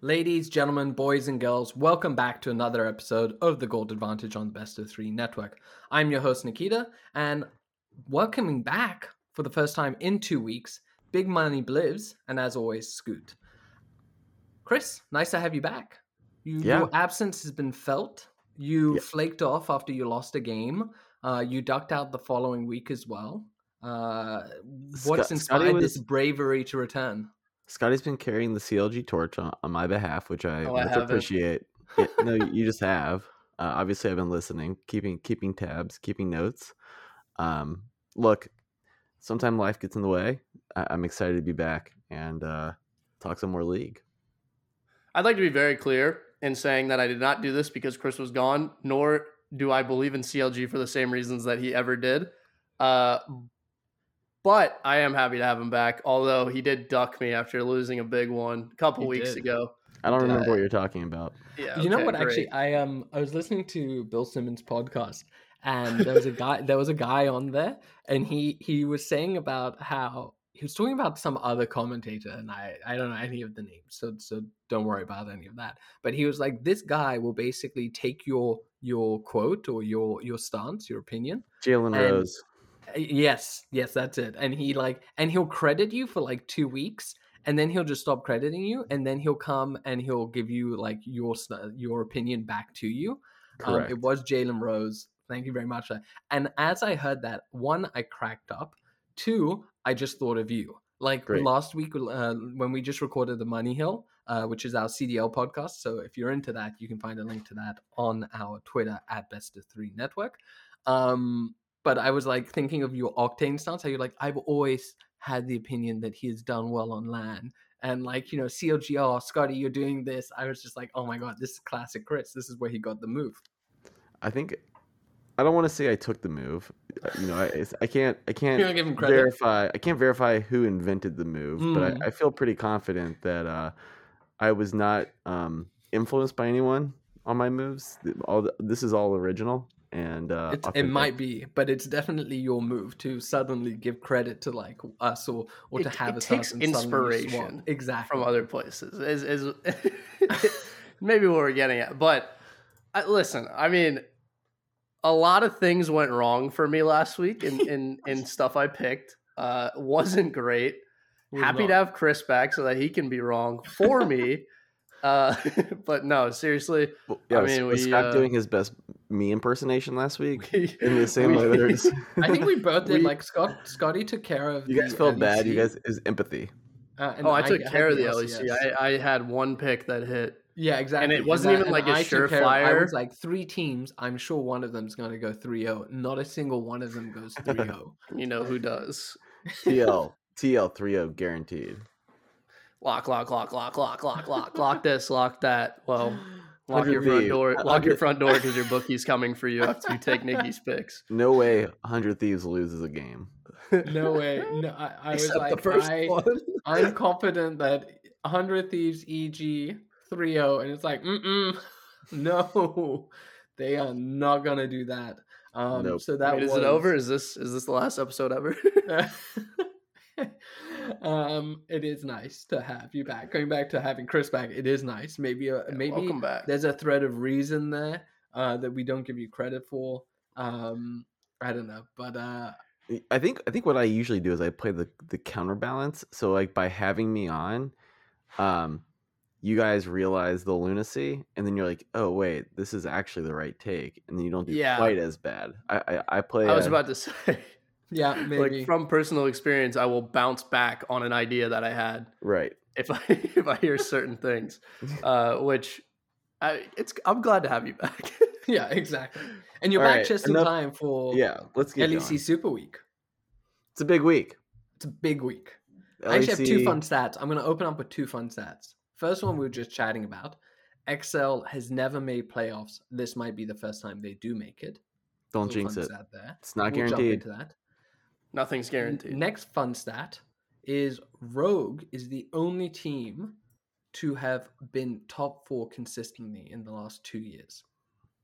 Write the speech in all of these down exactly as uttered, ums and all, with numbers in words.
Ladies, gentlemen, boys and girls, welcome back to another episode of the Gold Advantage on the Best of Three Network. I'm your host, Nikita, and welcoming back for the first time in two weeks, Big Money Blivs, and as always, Scoot. Chris, nice to have you back. You, yeah. Your absence has been felt. You yeah. flaked off after you lost a game. Uh, you ducked out the following week as well. Uh, what's inspired was... this bravery to return? Scotty's been carrying the C L G torch on, on my behalf, which I, oh, I appreciate. It, no, you just have. Uh, obviously, I've been listening, keeping keeping tabs, keeping notes. Um, look, sometime life gets in the way. I, I'm excited to be back and uh, talk some more League. I'd like to be very clear in saying that I did not do this because Chris was gone, nor do I believe in C L G for the same reasons that he ever did. Uh But I am happy to have him back, although he did duck me after losing a big one a couple he weeks did. ago. I don't remember uh, what you're talking about. Yeah, you okay, know what? Great. Actually, I um I was listening to Bill Simmons' podcast, and there was a guy there was a guy on there, and he he was saying about how he was talking about some other commentator, and I I don't know any of the names, so so don't worry about any of that. But he was like, this guy will basically take your your quote or your your stance, your opinion. Jalen Rose. Yes, yes, that's it. And he like, and he'll credit you for like two weeks, and then he'll just stop crediting you, and then he'll come and he'll give you like your your opinion back to you. Um, it was Jalen Rose. Thank you very much. And as I heard that, one, I cracked up. Two, I just thought of you. Like Great. last week uh, when we just recorded the Money Hill, uh, which is our C D L podcast. So if you're into that, you can find a link to that on our Twitter at Best of Three Network. Um. But I was like thinking of your Octane stance. How you're like, I've always had the opinion that he has done well on LAN, and like, you know, C L G R, Scotty, you're doing this. I was just like, oh my god, this is classic Chris. This is where he got the move. I think I don't want to say I took the move. You know, I, I can't I can't give him credit. verify. I can't verify who invented the move, mm. but I, I feel pretty confident that uh, I was not um, influenced by anyone on my moves. All the, this is all original. And uh, it, it might be, but it's definitely your move to suddenly give credit to like us or or it, to have it us takes and inspiration exactly from other places. Is is maybe what we're getting at? But I, listen, I mean, a lot of things went wrong for me last week, and and, and stuff I picked uh, wasn't great. We're Happy not. to have Chris back so that he can be wrong for me. Uh, but no, seriously. Well, yeah, I mean, was we, Scott uh, doing his best me impersonation last week we, in the same we, letters. I think we both did. We, like Scott, Scotty took care of. You guys felt L E C. Bad. You guys is empathy. Uh, and oh, I, I took care of the L E C. I, I had one pick that hit. Yeah, exactly. And it wasn't and even that, like a surefire. I was like three teams. I'm sure one of them's going to go three oh. Not a single one of them goes three oh. You know who does? T L T L three oh guaranteed. Lock, lock, lock, lock, lock, lock, lock, lock this, lock that. Well, lock your front door. Lock your front door because your bookie's coming for you after you take Nikki's picks. No way, Hundred Thieves loses a game. No way. No, I, I was like, the first I, one. I'm confident that Hundred Thieves E G three oh, and it's like, mm-mm, no, they are not gonna do that. Um, nope. So that Wait, was... is it over? Is this is this the last episode ever? Um, it is nice to have you back. Going back to having Chris back, it is nice. Maybe, a, yeah, maybe there's a thread of reason there uh, that we don't give you credit for. Um, I don't know, but uh, I think I think what I usually do is I play the the counterbalance. So like by having me on, um, you guys realize the lunacy, and then you're like, oh wait, this is actually the right take, and then you don't do yeah. quite as bad. I I, I play. I was a, about to say. Yeah, maybe. Like from personal experience, I will bounce back on an idea that I had. Right. If I if I hear certain things, uh, which I it's I'm glad to have you back. Yeah, exactly. And you're All back right. just Enough. in time for yeah. Let's get L E C going. Super Week. It's a big week. It's a big week. L E C... I actually have two fun stats. I'm going to open up with two fun stats. First one we were just chatting about. X L has never made playoffs. This might be the first time they do make it. Don't jinx it. There. It's not we'll guaranteed. Jump into that. Nothing's guaranteed. Next fun stat is Rogue is the only team to have been top four consistently in the last two years.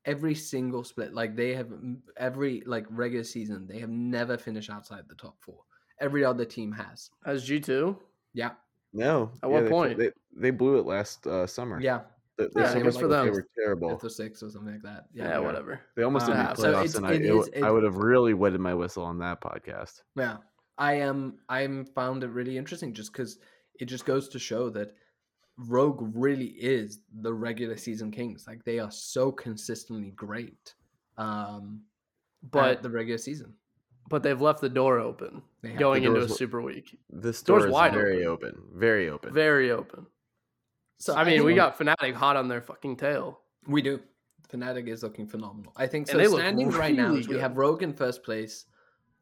Every single split, like they have every like regular season, they have never finished outside the top four. Every other team has. As G two? Yeah. No. At yeah, what they, point? They, they blew it last uh, summer. Yeah. The, the yeah, summer was for them. They were terrible. Fifth or sixth or something like that. Yeah, yeah whatever. They almost didn't uh, playoffs, so and it I, is, it, I would have really wetted my whistle on that podcast. Yeah, I am. I'm found it really interesting, just because it just goes to show that Rogue really is the regular season kings. Like, they are so consistently great, um, but the regular season. But they've left the door open going into a super week. This door's wide open. Very open. Very open. Very open. So I mean, we got Fnatic hot on their fucking tail. We do. Fnatic is looking phenomenal. I think so. Standing right now, we have Rogue in first place,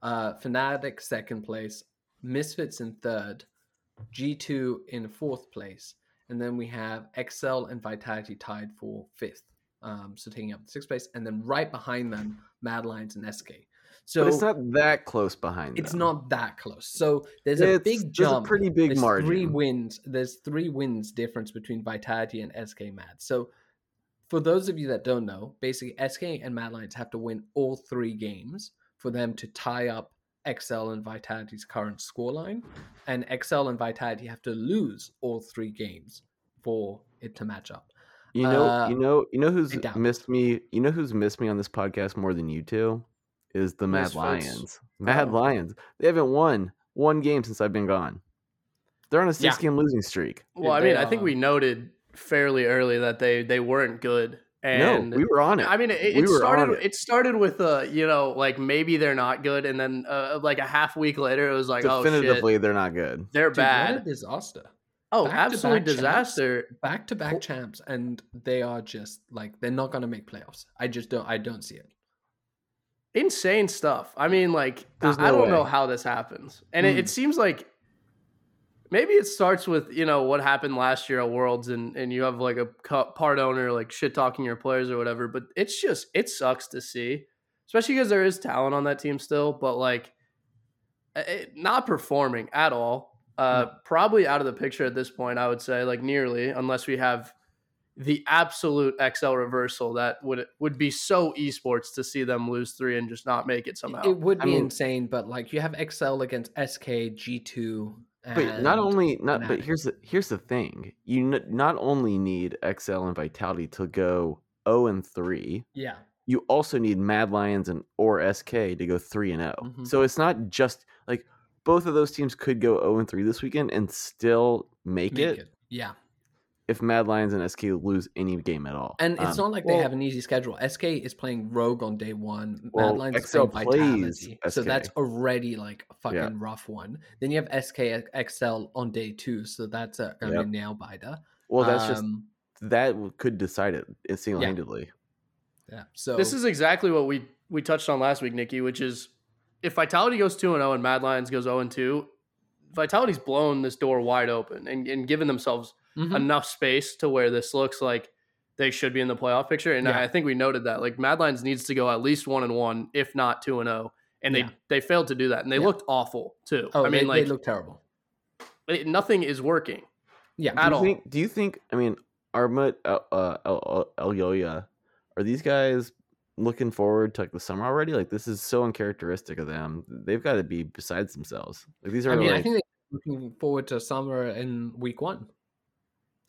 uh, Fnatic second place, Misfits in third, G two in fourth place, and then we have X L and Vitality tied for fifth. Um, so taking up the sixth place, and then right behind them, Mad Lions and S K. So but it's not that close behind. It's them. not that close. So there's it's, a big jump. There's a pretty big there's margin. Three wins. There's three wins difference between Vitality and S K Mad. So for those of you that don't know, basically S K and Mad Lions have to win all three games for them to tie up X L and Vitality's current scoreline, and X L and Vitality have to lose all three games for it to match up. You know, uh, you know, you know who's missed me. You know who's missed me on this podcast more than you two. Is the Mad Misfits. Lions. Mad oh. Lions. They haven't won one game since I've been gone. They're on a six-game yeah. losing streak. Well, I mean, I think we noted fairly early that they, they weren't good. And no, we were on it. I mean, it, it we started it. it started with, uh, you know, like maybe they're not good. And then uh, like a half week later, it was like, Definitively, oh, Definitively, they're not good. They're Dude, bad. What a disaster. Oh, back absolute disaster. Champs. Back-to-back oh. champs. And they are just like, they're not going to make playoffs. I just don't, I don't see it. Insane stuff. I mean, like, There's I, no I don't way. know how this happens. And mm. it, it seems like maybe it starts with, you know, what happened last year at Worlds, and, and you have like a part owner, like shit talking your players or whatever. But it's just, it sucks to see, especially because there is talent on that team still, but like it, not performing at all. Uh, mm. Probably out of the picture at this point, I would say, like nearly, unless we have the absolute X L reversal that would would be so esports to see them lose three and just not make it somehow. It would be I mean, insane, but like you have X L against S K, G two. And but not only not, Fnatic. But here's the, here's the thing: you n- not only need X L and Vitality to go zero and three. Yeah. You also need Mad Lions and or S K to go three and zero. Mm-hmm. So it's not just like both of those teams could go zero and three this weekend and still make, make it. it. Yeah. If Mad Lions and S K lose any game at all. And it's um, not like well, they have an easy schedule. S K is playing Rogue on day one. Well, Mad Lions is playing Vitality. S K. So that's already like a fucking yeah. rough one. Then you have S K X L on day two. So that's going to yep. be a nail biter. Well, that's um, just, that could decide it single-handedly. Yeah. yeah. So this is exactly what we, we touched on last week, Nikki, which is if Vitality goes two and oh and Mad Lions goes oh and two, Vitality's blown this door wide open and, and given themselves Mm-hmm. enough space to where this looks like they should be in the playoff picture, and yeah. I, I think we noted that like Mad Lions needs to go at least one and one, if not two and zero, and they yeah. they failed to do that, and they yeah. looked awful too. Oh, I mean, they, like they looked terrible. It, nothing is working. Yeah, at do you all. Think, do you think? I mean, Armut El Yoya, are these guys looking forward to like the summer already? Like this is so uncharacteristic of them. They've got to be besides themselves. Like these are. I mean, like, I think they're looking forward to summer in week one.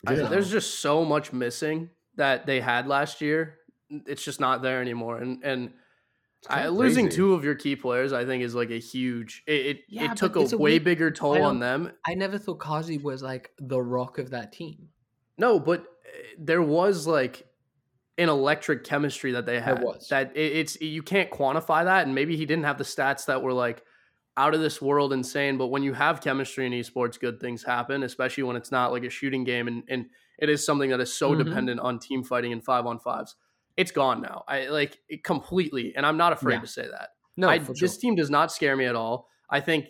I, there's just so much missing that they had last year. It's just not there anymore. And and I, losing two of your key players, I think, is like a huge. It it, yeah, it took a way weird, bigger toll on them. I never thought Kazi was like the rock of that team. No, but there was like an electric chemistry that they had. There was. That it, it's you can't quantify that. And maybe he didn't have the stats that were like out of this world insane, but when you have chemistry in esports, good things happen, especially when it's not like a shooting game. And, and it is something that is so mm-hmm. dependent on team fighting and five on fives. It's gone now. I like it completely. And I'm not afraid yeah. to say that. No, I, this sure. team does not scare me at all. I think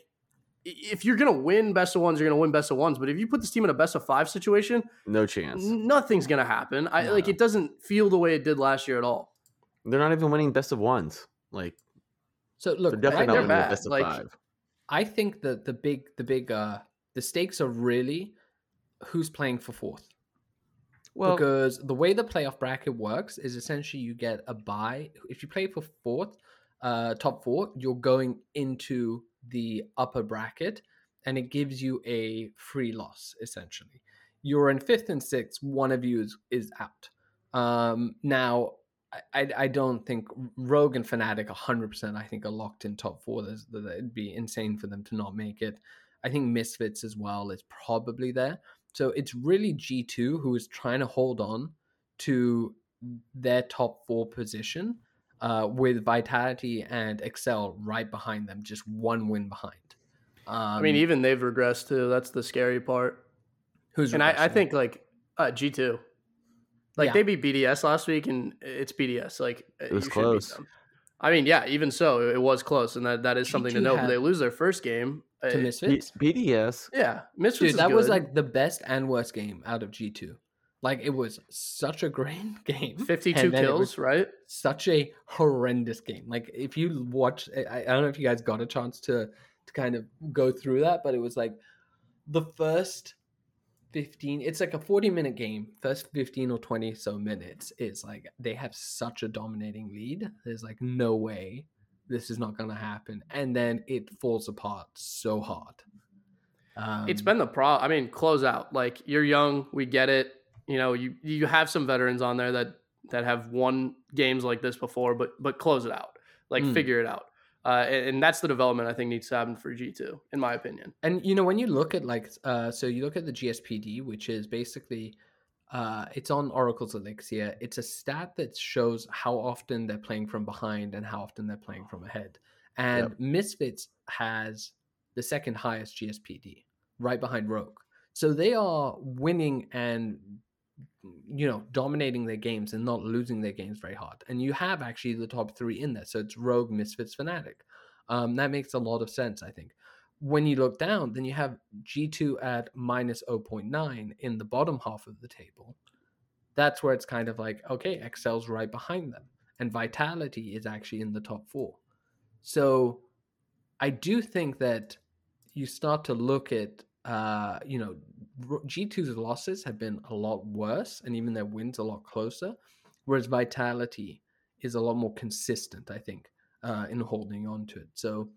if you're going to win best of ones, you're going to win best of ones. But if you put this team in a best of five situation, no chance, nothing's going to happen. I no. like, it doesn't feel the way it did last year at all. They're not even winning best of ones. Like, So look, I, bad. Like, five. I think that the big, the big, uh, the stakes are really who's playing for fourth. Well, because the way the playoff bracket works is essentially you get a bye. If you play for fourth, uh, top four, you're going into the upper bracket, and it gives you a free loss essentially. you're in fifth and sixth, one of you is, is out. Um, now, I, I don't think Rogue and Fnatic one hundred percent, I think, are locked in top four. There's, it'd be insane for them to not make it. I think Misfits as well is probably there. So it's really G two who is trying to hold on to their top four position uh, with Vitality and X L right behind them, just one win behind. Um, I mean, even they've regressed too. That's the scary part. Who's and I, I think like uh, G two. Like yeah. They beat B D S last week, and it's B D S. Like it was close. I mean, yeah. Even so, it was close, and that, that is something G two to know. But they lose their first game to Misfits. B D S. Yeah, Misfits. Dude, is that good. Was like the best and worst game out of G two. Like it was such a great game. Fifty-two kills, right? Such a horrendous game. Like if you watch, I, I don't know if you guys got a chance to to kind of go through that, but it was like the first fifteen, it's like a forty minute game, first fifteen or twenty so minutes, it's like they have such a dominating lead, there's like no way this is not going to happen, and then it falls apart so hard. Um, it's been the problem. I mean, close out, like you're young, we get it, you know, you you have some veterans on there that that have won games like this before, but but close it out, like mm. figure it out. Uh, and that's the development I think needs to happen for G two, in my opinion. And, you know, when you look at like, uh, so you look at the G S P D, which is basically, uh, it's on Oracle's Elixir. It's a stat that shows how often they're playing from behind and how often they're playing from ahead. And yep. Misfits has the second highest G S P D, right behind Rogue. So they are winning and, you know, dominating their games and not losing their games very hard. And you have actually the top three in there. So it's Rogue, Misfits, Fnatic. Um, that makes a lot of sense, I think. When you look down, then you have G two at minus zero point nine in the bottom half of the table. That's where it's kind of like, okay, X L's right behind them. And Vitality is actually in the top four. So I do think that you start to look at, uh, you know, G two's losses have been a lot worse and even their wins a lot closer, whereas Vitality is a lot more consistent, I think, uh, in holding on to it. So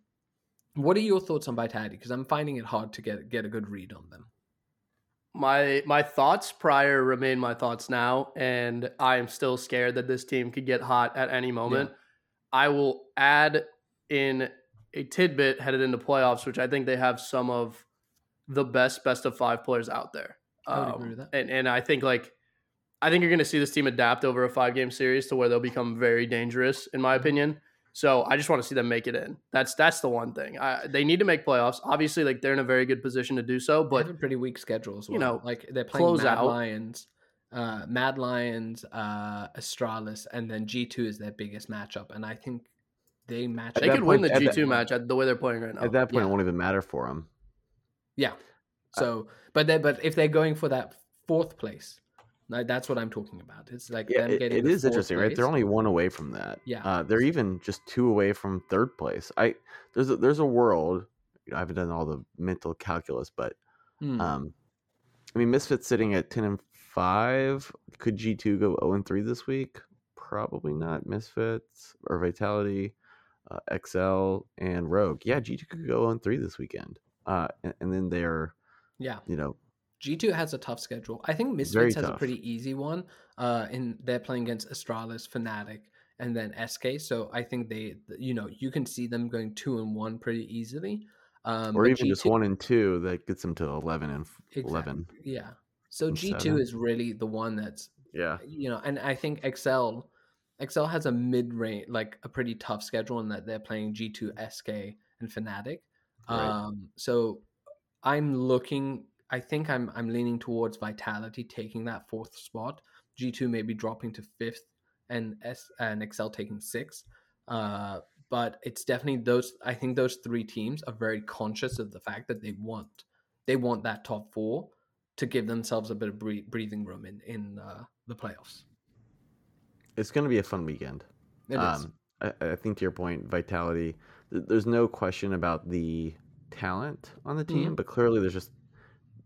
what are your thoughts on Vitality? Because I'm finding it hard to get get a good read on them. My my thoughts prior remain my thoughts now, and I am still scared that this team could get hot at any moment. Yeah. I will add in a tidbit headed into playoffs, which I think they have some of the best best of five players out there. I would um, agree with that. And, and I think like, I think you're going to see this team adapt over a five game series to where they'll become very dangerous, in my opinion. So I just want to see them make it in. That's, that's the one thing I, they need to make playoffs. Obviously, like they're in a very good position to do so, but they have a pretty weak schedule as well. You know, like they're playing Mad Lions, uh, Mad Lions, uh, Astralis, and then G two is their biggest matchup. And I think they match. They could point, win the G two that, match at the way they're playing right now. At that point, yeah. It won't even matter for them. Yeah. So, but they, but if they're going for that fourth place, like that's what I'm talking about. It's like yeah, them getting it, it the is interesting, place. Right? They're only one away from that. Yeah, uh, they're even just two away from third place. I there's a, there's a world. You know, I haven't done all the mental calculus, but hmm. um, I mean, Misfits sitting at ten and five. Could G two go zero and three this week? Probably not. Misfits or Vitality, uh, X L and Rogue. Yeah, G two could go zero and three this weekend. Uh, and, and then they're, yeah, you know, G two has a tough schedule. I think Misfits has tough. A pretty easy one. Uh, in they're playing against Astralis, Fnatic, and then S K. So I think they, you know, you can see them going two and one pretty easily. Um, or even G two, just one and two that gets them to eleven and exactly. eleven. Yeah. So G two seven. Is really the one that's, yeah, you know, and I think X L, X L has a mid range, like a pretty tough schedule in that they're playing G two, S K, and Fnatic. Right. Um, so I'm looking, I think I'm, I'm leaning towards Vitality taking that fourth spot, G two maybe dropping to fifth and S and X L taking sixth. Uh, but it's definitely those, I think those three teams are very conscious of the fact that they want, they want that top four to give themselves a bit of breathing room in, in, uh, the playoffs. It's going to be a fun weekend. It um, is. I, I think to your point, Vitality, there's no question about the talent on the team, mm-hmm. but clearly there's just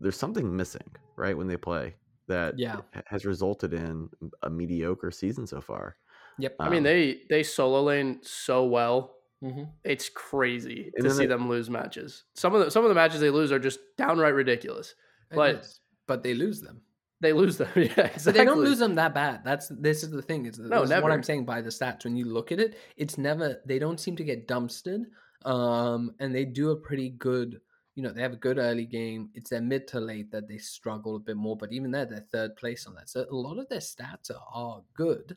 there's something missing, right, when they play that yeah. has resulted in a mediocre season so far. Yep. Um, I mean, they, they solo lane so well. Mm-hmm. It's crazy to see they, them lose matches. Some of the some of the matches they lose are just downright ridiculous. But But they lose them. They lose them. Yeah, exactly. But they don't lose them that bad. That's this is the thing. It's no, never. What I'm saying by the stats. When you look at it, it's never. They don't seem to get dumpstered. Um, and they do a pretty good. You know, they have a good early game. It's their mid to late that they struggle a bit more. But even there, they're third place on that. So a lot of their stats are, are good.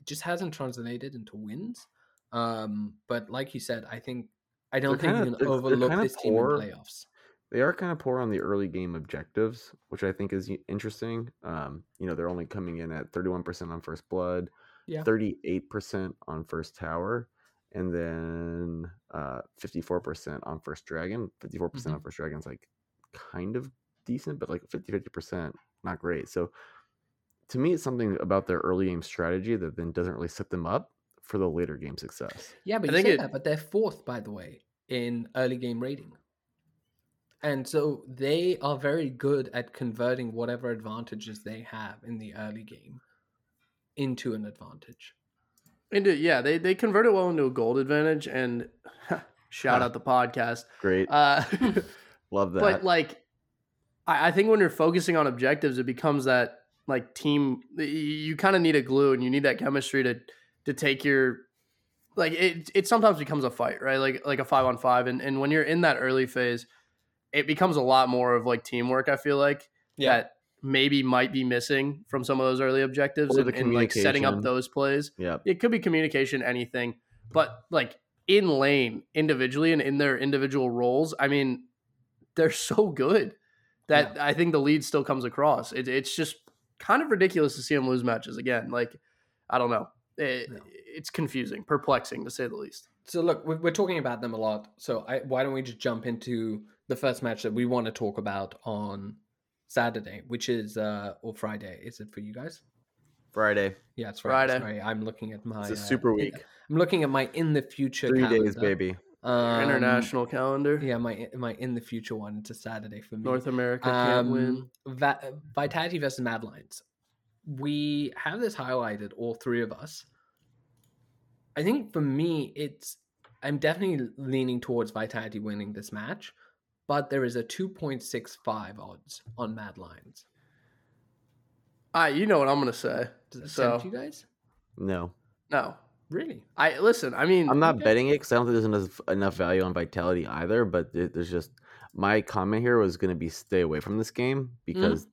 It just hasn't translated into wins. Um, but like you said, I think I don't they're think kinda, you can overlook this poor. team in playoffs. They are kind of poor on the early game objectives, which I think is interesting. Um, you know, they're only coming in at thirty-one percent on first blood, yeah. thirty-eight percent on first tower, and then uh, fifty-four percent on first dragon. fifty-four percent mm-hmm. on first dragon's like kind of decent, but like fifty-fifty percent, not great. So to me, it's something about their early game strategy that then doesn't really set them up for the later game success. Yeah, but I you said it... that, but they're fourth, by the way, in early game rating. And so they are very good at converting whatever advantages they have in the early game into an advantage. Into yeah, they they convert it well into a gold advantage. And shout oh, out the podcast, great, uh, love that. But like, I, I think when you're focusing on objectives, it becomes that like team. You kind of need a glue, and you need that chemistry to to take your like. It it sometimes becomes a fight, right? Like like a five on five, and and when you're in that early phase. It becomes a lot more of like teamwork, I feel like, yeah. that maybe might be missing from some of those early objectives and, and like setting up those plays. Yeah. It could be communication, anything, but like in lane individually and in their individual roles, I mean, they're so good that yeah. I think the lead still comes across. It, it's just kind of ridiculous to see them lose matches again. Like, I don't know. It, no. It's confusing, perplexing to say the least. So look, we're talking about them a lot. So I, why don't we just jump into the first match that we want to talk about on Saturday, which is, uh, or Friday. Is it for you guys? Friday. Yeah, it's Friday. Friday. Sorry, I'm looking at my... It's a super uh, week. I'm looking at my in the future Three calendar. Days, baby. Um, international calendar. Yeah, my my in the future one. It's a Saturday for me. North America um, can't win. Va- Vitality versus Mad Lions. We have this highlighted, all three of us. I think for me, it's I'm definitely leaning towards Vitality winning this match, but there is a two point six five odds on Mad Lions. Ah, you know what I'm gonna say. Does it so, sound to you guys? No, no, really. I listen. I mean, I'm not okay. betting it because I don't think there's enough, enough value on Vitality either. But there's just my comment here was gonna be stay away from this game because mm.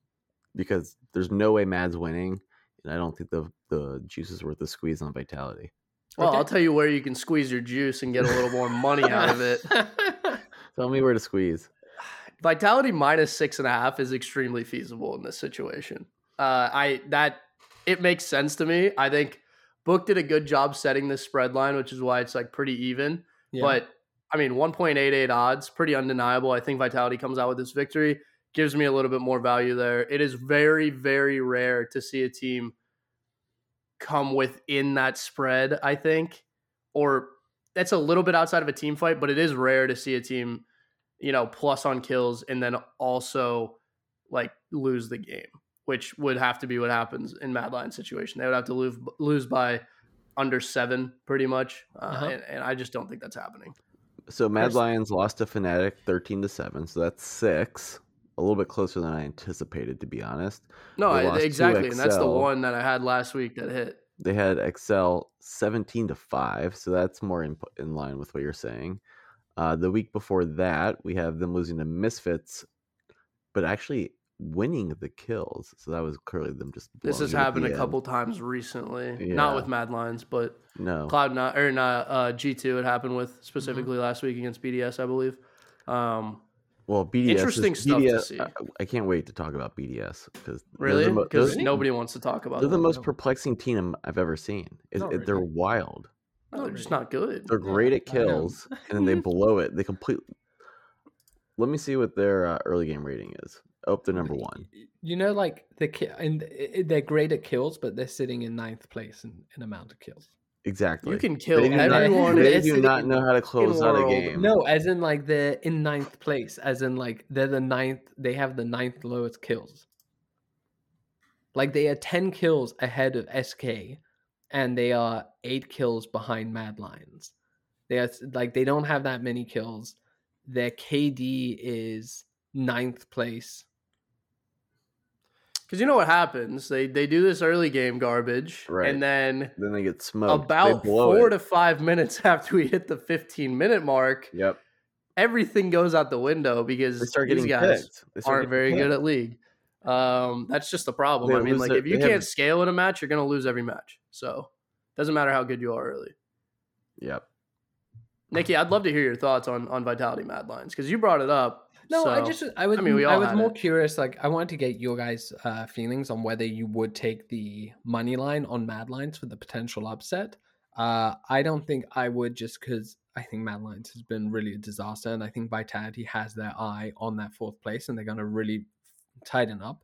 because there's no way Mad's winning, and I don't think the the juice is worth the squeeze on Vitality. Well, okay. I'll tell you where you can squeeze your juice and get a little more money out of it. Tell me where to squeeze. Vitality minus six and a half is extremely feasible in this situation. Uh, I that it makes sense to me. I think Book did a good job setting this spread line, which is why it's like pretty even. Yeah. But I mean, one point eight eight odds, pretty undeniable. I think Vitality comes out with this victory. Gives me a little bit more value there. It is very, very rare to see a team come within that spread, I think, or that's a little bit outside of a team fight, but it is rare to see a team, you know, plus on kills and then also like lose the game, which would have to be what happens in Mad Lion's situation. They would have to lose, lose by under seven pretty much. Uh, uh-huh. and, and I just don't think that's happening. So Mad There's... Lions lost to Fnatic thirteen to seven. So that's six, a little bit closer than I anticipated, to be honest. No, I, exactly. And that's the one that I had last week that hit. They had X L seventeen to five, so that's more in, in line with what you're saying. Uh, the week before that, we have them losing to Misfits, but actually winning the kills. So that was clearly them just. This has happened a couple times recently, yeah. Not with Mad Lions, but no Cloud nine or not uh, G two. It happened with specifically mm-hmm. last week against B D S, I believe. Um, well, B D S interesting is, stuff B D S, to see. I, I can't wait to talk about B D S because really, because mo- nobody wants to talk about. They're them. the most perplexing team I've ever seen. It, really. it, they're wild. No, they're just not good. They're great at kills, and then they blow it. They completely. Let me see what their uh, early game rating is. Oh, they're number one. You know, like the ki- and they're great at kills, but they're sitting in ninth place in, in amount of kills. Exactly. You can kill they everyone. Not, they do not know how to close out a game. No, as in like they're in ninth place. As in like they're the ninth. They have the ninth lowest kills. Like they are ten kills ahead of S K, and they are eight kills behind Mad Lions. They are like they don't have that many kills. Their K D is ninth place. Because you know what happens? They they do this early game garbage, right. and then, then they get smoked. About they blow four it. to five minutes after we hit the fifteen-minute mark, yep. everything goes out the window because these guys aren't very picked. good at League. Um, that's just the problem. They I mean, like their, if you can't have... scale in a match, you're going to lose every match. So it doesn't matter how good you are early. Yep. Nikki, I'd love to hear your thoughts on, on Vitality Mad Lions because you brought it up. No, so, I just I was I, mean, I was more it. curious. Like, I wanted to get your guys' uh, feelings on whether you would take the money line on Mad Lions for the potential upset. Uh, I don't think I would, just because I think Mad Lions has been really a disaster, and I think Vitality has their eye on that fourth place, and they're going to really tighten up.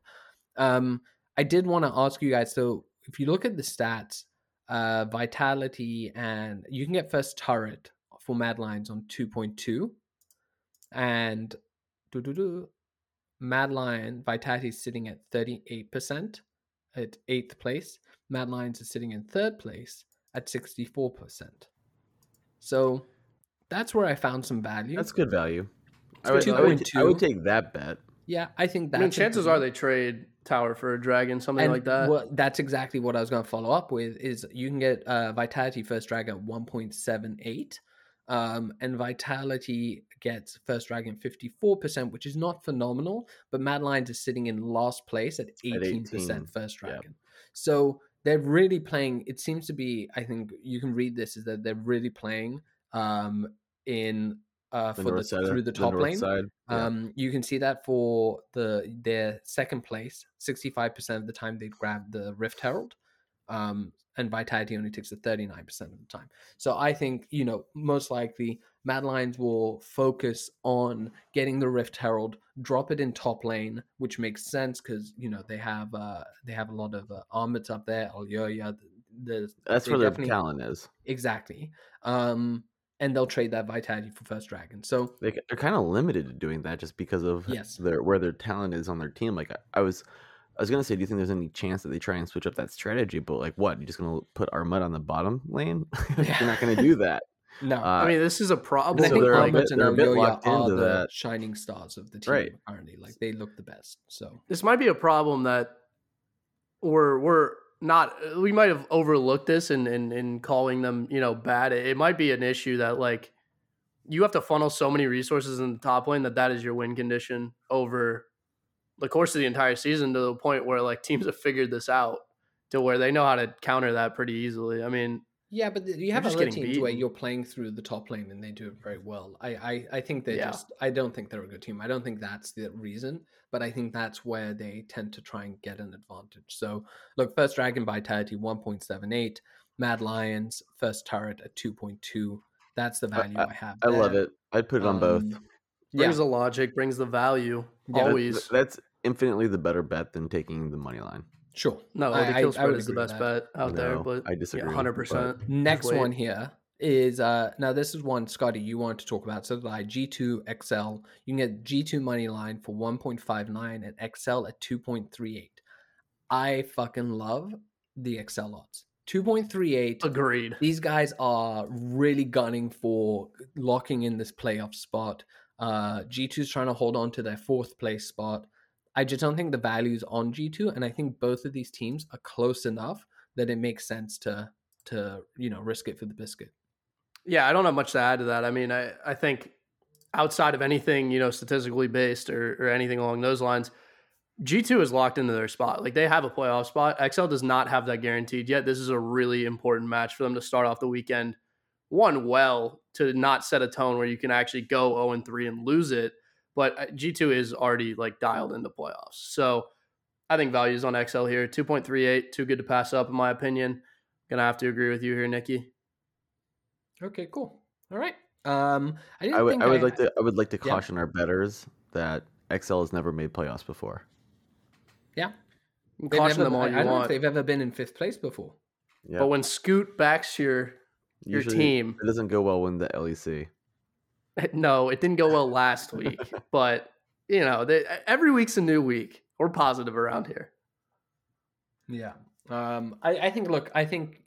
Um, I did want to ask you guys. So, if you look at the stats, uh, Vitality, and you can get first turret for Mad Lions on two point two, and Do-do-do. Mad Lion, Vitality is sitting at thirty-eight percent at eighth place. Mad Lions is sitting in third place at sixty-four percent. So that's where I found some value. That's good value. I would, I, would, I would take that bet. Yeah, I think that. I mean, chances are they trade Tower for a Dragon, something and like that. Well, that's exactly what I was going to follow up with, is you can get uh, Vitality first Dragon at one point seven eight. Um, and Vitality gets first Dragon fifty-four percent, which is not phenomenal, but Mad Lions is sitting in last place at eighteen percent at eighteen. First Dragon. Yep. So they're really playing, it seems to be, I think you can read this, is that they're really playing um, in uh, for the the, side, through the top the lane. Side, yeah. Um, you can see that for the their second place, sixty-five percent of the time they'd grab the Rift Herald. Um, and Vitality only takes the thirty-nine percent of the time. So I think, you know, most likely Mad Lions will focus on getting the Rift Herald, drop it in top lane, which makes sense because, you know, they have uh, they have a lot of uh, Armids up there, Alyoya. The, the, That's where their talent is. Exactly. Um, and they'll trade that Vitality for first Dragon. So they, they're kind of limited to doing that just because of yes. their where their talent is on their team. Like I, I was... I was going to say, do you think there's any chance that they try and switch up that strategy? But like what? You're just going to put Armut on the bottom lane? Yeah. You're not going to do that. No. Uh, I mean, this is a problem. So they're Armut and Armut are the that. shining stars of the team right. currently. Like they look the best. So this might be a problem that we're, we're not, we might have overlooked this and in, in, in calling them, you know, bad. It, it might be an issue that like you have to funnel so many resources in the top lane that that is your win condition over the course of the entire season, to the point where like teams have figured this out to where they know how to counter that pretty easily. I mean, yeah, but the, you have other teams beaten. where you're playing through the top lane and they do it very well. I, I, I think they yeah. just, I don't think they're a good team. I don't think that's the reason, but I think that's where they tend to try and get an advantage. So look, first Dragon Vitality one point seven eight, Mad Lions first turret at two point two. That's the value I, I, I have. I there. love it. I'd put it on um, both. Brings yeah. the logic, brings the value. Yeah, always. That's infinitely the better bet than taking the money line. Sure. No, I, the kill spread is the best bet out no, there, but I disagree. Yeah, one hundred percent. Next wait. one here is, uh, now this is one, Scotty, you want to talk about. So like G two X L, you can get G two money line for one point five nine and X L at two point three eight. I fucking love the X L odds. two point three eight. Agreed. These guys are really gunning for locking in this playoff spot. Uh, G two's trying to hold on to their fourth place spot. I just don't think the value's on G two, and I think both of these teams are close enough that it makes sense to to you know risk it for the biscuit. Yeah, I don't have much to add to that. I mean, I, I think outside of anything, you know, statistically based or, or anything along those lines, G two is locked into their spot. Like they have a playoff spot. X L does not have that guaranteed yet. This is a really important match for them to start off the weekend one well, to not set a tone where you can actually go oh and three and lose it. But G two is already like dialed into playoffs. So I think values on X L here. two point three eight, too good to pass up in my opinion. Gonna have to agree with you here, Nikki. Okay, cool. All right. Um, I didn't I would, think I would I, like to I would like to caution yeah. our bettors that X L has never made playoffs before. Yeah. Caution never, them all I, you I don't want. know if they've ever been in fifth place before. Yeah. But when Scoot backs your Your Usually, team. It doesn't go well when the L E C. No, it didn't go well last week. But, you know, they, every week's a new week. We're positive around here. Yeah. Um, I, I think, look, I think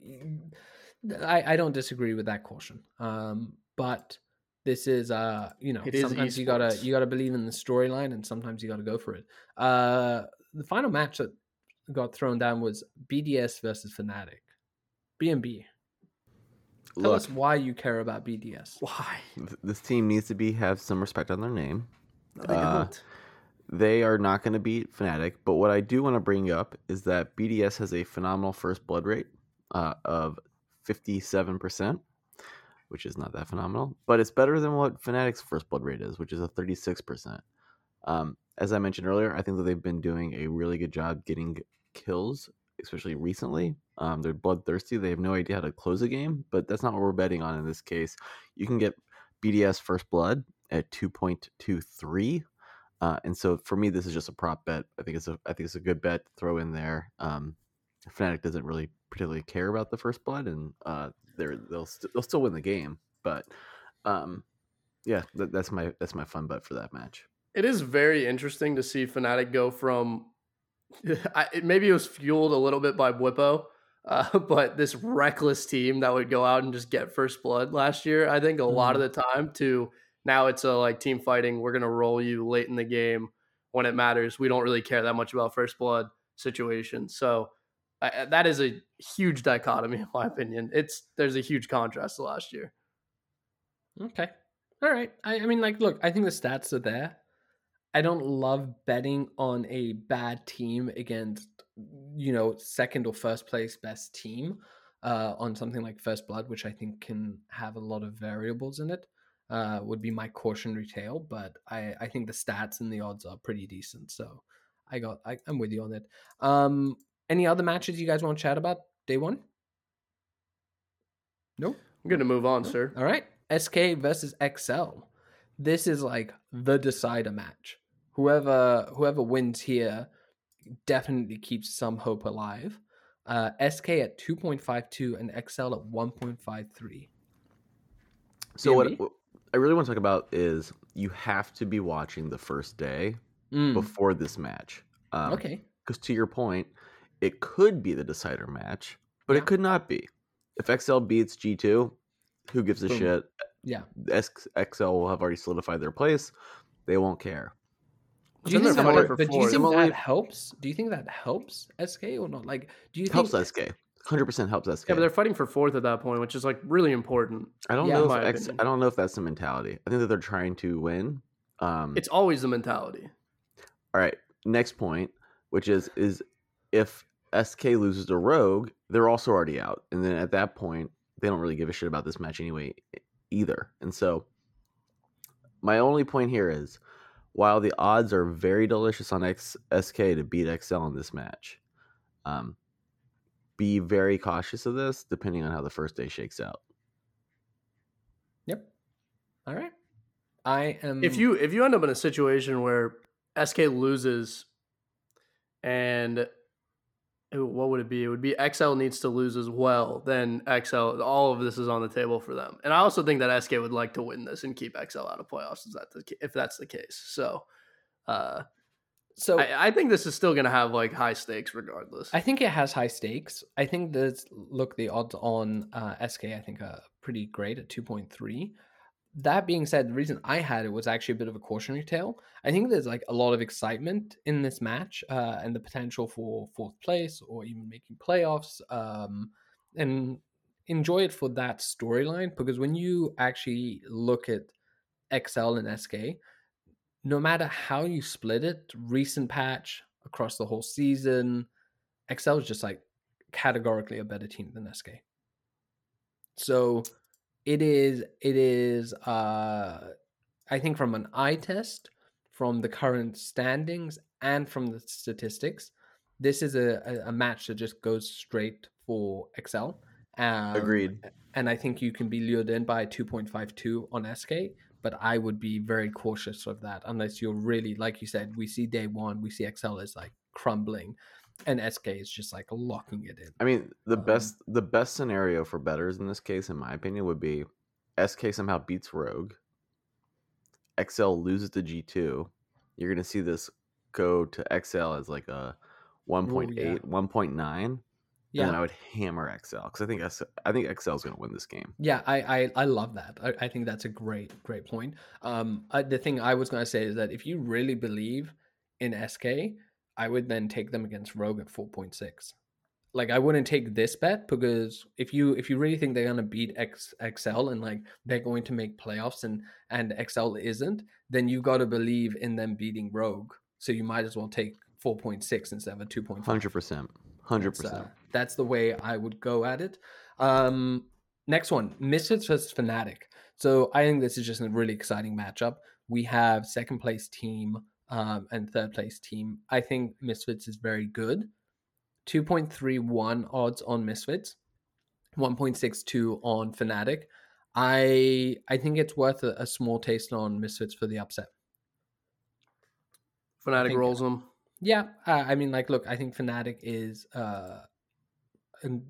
I, I don't disagree with that caution. Um, but this is, uh, you know, it sometimes you got to you gotta believe in the storyline and sometimes you got to go for it. Uh, the final match that got thrown down was B D S versus Fnatic. B and B. Tell Look, us why you care about B D S. Why? Th- this team needs to be have some respect on their name. No, they uh, don't. They are not going to beat Fnatic, but what I do want to bring up is that B D S has a phenomenal first blood rate uh, of fifty-seven percent, which is not that phenomenal, but it's better than what Fnatic's first blood rate is, which is a thirty-six percent. Um, as I mentioned earlier, I think that they've been doing a really good job getting kills, especially recently. Um, they're bloodthirsty. They have no idea how to close a game, but that's not what we're betting on in this case. You can get B D S first blood at two point two three. Uh, and so for me, this is just a prop bet. I think it's a, I think it's a good bet to throw in there. Um, Fnatic doesn't really particularly care about the first blood, and uh, they're they'll st- they'll still win the game. But um, yeah, th- that's my that's my fun bet for that match. It is very interesting to see Fnatic go from. I, it, maybe it was fueled a little bit by Whippo, uh, but this reckless team that would go out and just get first blood last year, I think a mm-hmm. lot of the time, to now it's a like team fighting. We're going to roll you late in the game when it matters. We don't really care that much about first blood situations. So I, that is a huge dichotomy, in my opinion. It's there's a huge contrast to last year. Okay. All right. I, I mean, like, look, I think the stats are there. I don't love betting on a bad team against, you know, second or first place best team uh, on something like First Blood, which I think can have a lot of variables in it, uh, would be my cautionary tale. But I, I think the stats and the odds are pretty decent. So I got, I, I'm with you on it. Um, Any other matches you guys want to chat about day one? No? I'm going to move on, sir. All right. S K versus X L. This is like the decider match. Whoever whoever wins here definitely keeps some hope alive. Uh, S K at two point five two and X L at one point five three. So what, what I really want to talk about is you have to be watching the first day mm. before this match. Um, okay. Because to your point, it could be the decider match, but yeah. it could not be. If X L beats G two, who gives a Boom. shit? Yeah. X L will have already solidified their place. They won't care. Do you, think that, but do you think that helps? Do you think that helps S K or not? Like, do you helps think... S K? one hundred percent helps S K. Yeah, but they're fighting for fourth at that point, which is like really important. I don't yeah, know. If X, I don't know if that's the mentality. I think that they're trying to win. Um, it's always the mentality. All right. Next point, which is is if S K loses to Rogue, they're also already out, and then at that point, they don't really give a shit about this match anyway. Either. And so my only point here is, while the odds are very delicious on X, S K to beat X L in this match, um, be very cautious of this depending on how the first day shakes out. Yep. All right. I am. If you if you end up in a situation where S K loses, and what would it be? It would be X L needs to lose as well. Then X L, all of this is on the table for them. And I also think that S K would like to win this and keep X L out of playoffs. Is that the, if that's the case? So, uh, so I, I think this is still going to have like high stakes regardless. I think it has high stakes. I think that look, the odds on uh, S K, I think are pretty great at two point three. That being said, the reason I had it was actually a bit of a cautionary tale. I think there's like a lot of excitement in this match uh, and the potential for fourth place or even making playoffs, um, and enjoy it for that storyline, because when you actually look at X L and S K, no matter how you split it, recent patch across the whole season, X L is just like categorically a better team than S K. So... It is, it is. Uh, I think from an eye test, from the current standings and from the statistics, this is a, a match that just goes straight for X L. Um, Agreed. And I think you can be lured in by two point five two on S K, but I would be very cautious of that unless you're really, like you said, we see day one, we see X L is like crumbling. And S K is just like locking it in. I mean, the um, best the best scenario for bettors in this case, in my opinion, would be S K somehow beats Rogue, X L loses to G two. You're going to see this go to X L as like a one point eight, yeah. one point nine. Yeah. And I would hammer X L because I think I think X L is going to win this game. Yeah, I I, I love that. I, I think that's a great, great point. Um, I, the thing I was going to say is that if you really believe in S K, I would then take them against Rogue at four point six. Like, I wouldn't take this bet, because if you if you really think they're going to beat X, XL and, like, they're going to make playoffs and, and X L isn't, then you got to believe in them beating Rogue. So you might as well take four point six instead of a two point five. one hundred percent. one hundred percent. That's, uh, that's the way I would go at it. Um, next one, Misfits versus Fnatic. So I think this is just a really exciting matchup. We have second place team um, and third place team. I think Misfits is very good. two point three one odds on Misfits, one point six two on Fnatic. I I think it's worth a, a small taste on Misfits for the upset. Fnatic think, rolls them. Yeah, uh, I mean, like, look, I think Fnatic is uh,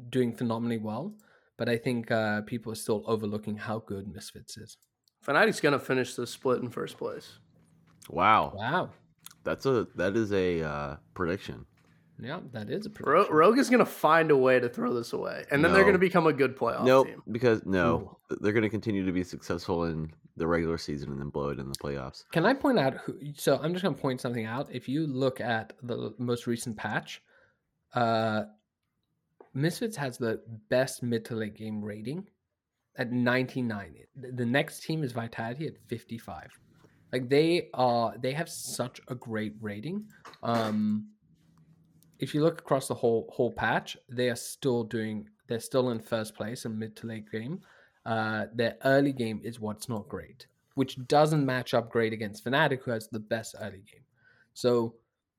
doing phenomenally well, but I think uh, people are still overlooking how good Misfits is. Fnatic's going to finish the split in first place. Wow. Wow. That's a that is a uh, prediction. Yeah, that is a prediction. Rogue is going to find a way to throw this away, and then no. they're going to become a good playoff nope, team. Because, no, Ooh. they're going to continue to be successful in the regular season and then blow it in the playoffs. Can I point out? Who, so I'm just going to point something out. If you look at the most recent patch, uh, Misfits has the best mid to late game rating at ninety-nine. The next team is Vitality at fifty-five. Like, they are, they have such a great rating. Um, If you look across the whole whole patch, they are still doing. They're still in first place in mid to late game. Uh, their early game is what's not great, which doesn't match up great against Fnatic, who has the best early game. So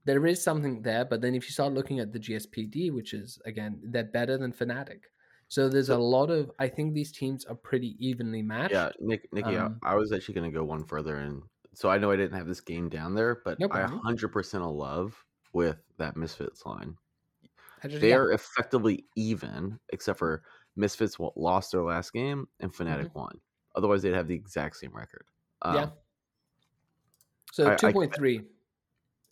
there is something there. But then if you start looking at the G S P D, which is, again, they're better than Fnatic. So there's a lot of. I think these teams are pretty evenly matched. Yeah, Nick, Nikki, um, I was actually going to go one further, and so I know I didn't have this game down there, but no I one hundred percent love. With that Misfits line, just, they yeah. are effectively even, except for Misfits lost their last game and Fnatic mm-hmm. won. Otherwise, they'd have the exact same record. Um, yeah. So two point three,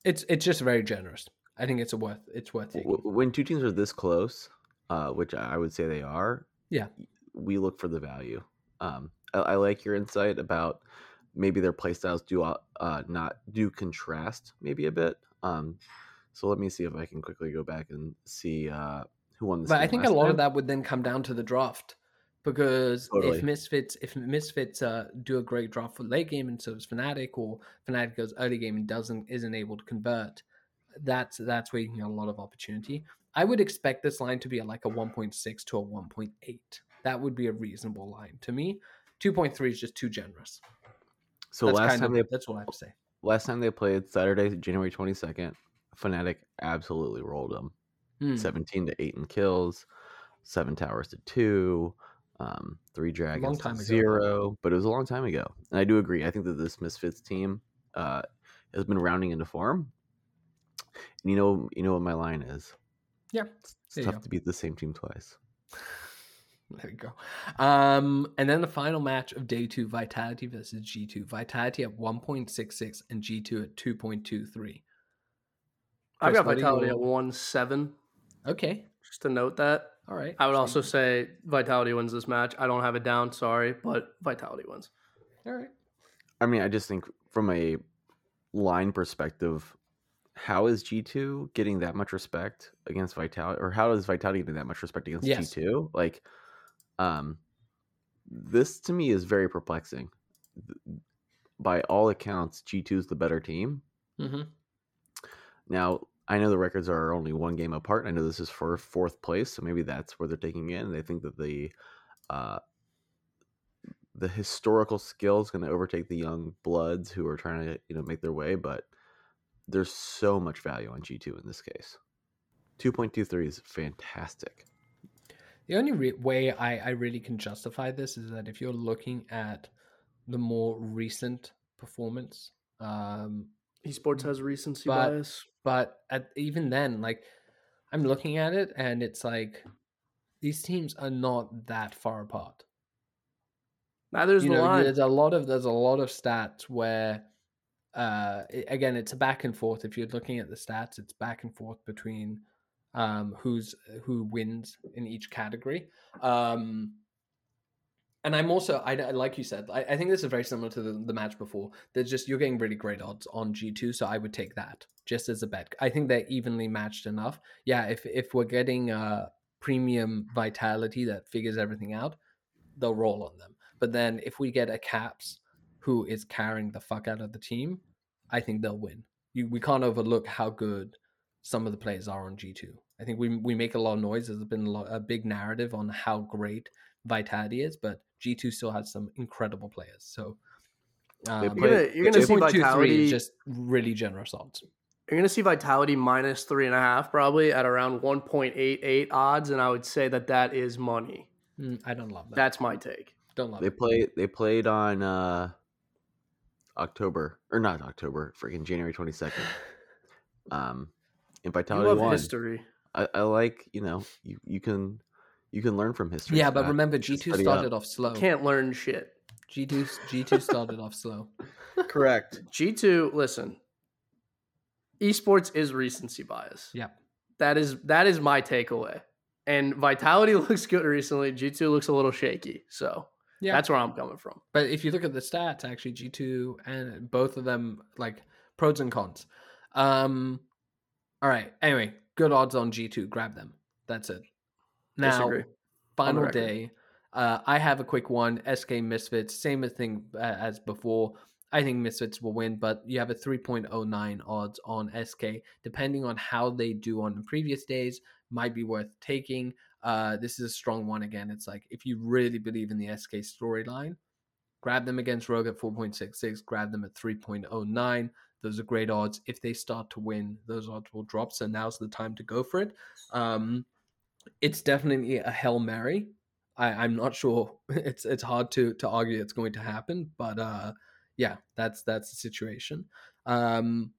it's it's just very generous. I think it's a worth it's worth taking. When two teams are this close, uh, which I would say they are. Yeah, we look for the value. Um, I, I like your insight about maybe their playstyles do uh, not do contrast maybe a bit. Um, So let me see if I can quickly go back and see uh, who won this. But I think a lot time. of that would then come down to the draft, because totally. if Misfits if Misfits uh, do a great draft for late game and so does Fnatic, or Fnatic goes early game and doesn't isn't able to convert, that's that's where you can get a lot of opportunity. I would expect this line to be at like a one point six to a one point eight. That would be a reasonable line to me. two point three is just too generous. So that's last time of, they, that's what I would say. Last time they played Saturday, January twenty-second. Fnatic absolutely rolled them. Hmm. seventeen to eight in kills, seven towers to two, um, three dragons to zero. But it was a long time ago. And I do agree. I think that this Misfits team uh, has been rounding into form. And you know, you know what my line is. Yeah. It's tough to beat the same team twice. There you go. Um, and then the final match of day two, Vitality versus G two. Vitality at one point six six and G two at two point two three. I've got Vitality at one seven. Okay. Just to note that. All right. I would also say Vitality wins this match. I don't have it down, sorry, but Vitality wins. All right. I mean, I just think from a line perspective, how is G two getting that much respect against Vitality? Or how is Vitality getting that much respect against yes. G two? Like, um, this to me is very perplexing. By all accounts, G two is the better team. Mm-hmm. Now, I know the records are only one game apart. I know this is for fourth place, so maybe that's where they're taking it. And they think that the uh, the historical skill is going to overtake the young bloods who are trying to, you know, make their way. But there's so much value on G two in this case. two point two three is fantastic. The only re- way I, I really can justify this is that if you're looking at the more recent performance, um, esports has recency but, bias. But at, even then, like, I'm looking at it, and it's like, these teams are not that far apart. Neither's you the know, line. There's a lot of there's a lot of stats where, uh, it, again, it's a back and forth. If you're looking at the stats, it's back and forth between um, who's who wins in each category. Um, And I'm also, I, like you said, I, I think this is very similar to the, the match before. There's just, you're getting really great odds on G two, so I would take that just as a bet. I think they're evenly matched enough. Yeah, if if we're getting a premium Vitality that figures everything out, they'll roll on them. But then if we get a Caps who is carrying the fuck out of the team, I think they'll win. You, we can't overlook how good some of the players are on G two. I think we we make a lot of noise. There's been a, lot, a big narrative on how great Vitality is, but G two still has some incredible players. So um, you're gonna, you're gonna see Vitality is just really generous odds. You're gonna see Vitality minus three and a half probably at around one point eight eight odds, and I would say that that is money. Mm, I don't love that. That's my take. Don't love. They it. play. They played on uh, October or not October, freaking January twenty-second. Um, and Vitality you love won. History. I, I like you know you you can. You can learn from history. Yeah, but remember, G two started off slow. Can't learn shit. G two G two started off slow. Correct. G two, listen. Esports is recency bias. Yeah. That is that is my takeaway. And Vitality looks good recently. G two looks a little shaky. So yeah. That's where I'm coming from. But if you look at the stats, actually, G two and both of them, like, pros and cons. Um, all right. Anyway, good odds on G two. Grab them. That's it. Now, disagree. Final day. Uh, I have a quick one. S K Misfits, same thing uh, as before. I think Misfits will win, but you have a three point oh nine odds on S K. Depending on how they do on the previous days, might be worth taking. Uh, this is a strong one again. It's like, if you really believe in the S K storyline, grab them against Rogue at four point six six, grab them at three point oh nine. Those are great odds. If they start to win, those odds will drop, so now's the time to go for it. Um... It's definitely a Hail Mary. I, I'm not sure. It's it's hard to to argue it's going to happen, but uh, yeah, that's that's the situation. Um,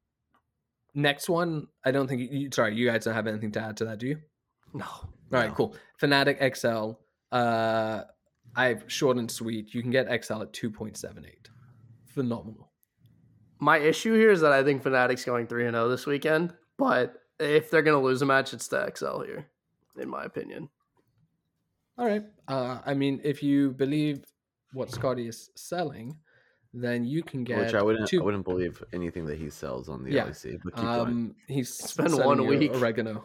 next one, I don't think. You, sorry, you guys don't have anything to add to that, do you? No. All right, no. Cool. Fnatic X L. Uh, I've short and sweet. You can get X L at two point seven eight. Phenomenal. My issue here is that I think Fnatic's going three and zero this weekend, but if they're going to lose a match, it's the X L here. In my opinion. All right. Uh, I mean, if you believe what Scotty is selling, then you can get. Which I wouldn't. Two... I wouldn't believe anything that he sells on the yeah. L E C. But keep um, going. He's it's been one week. Oregano.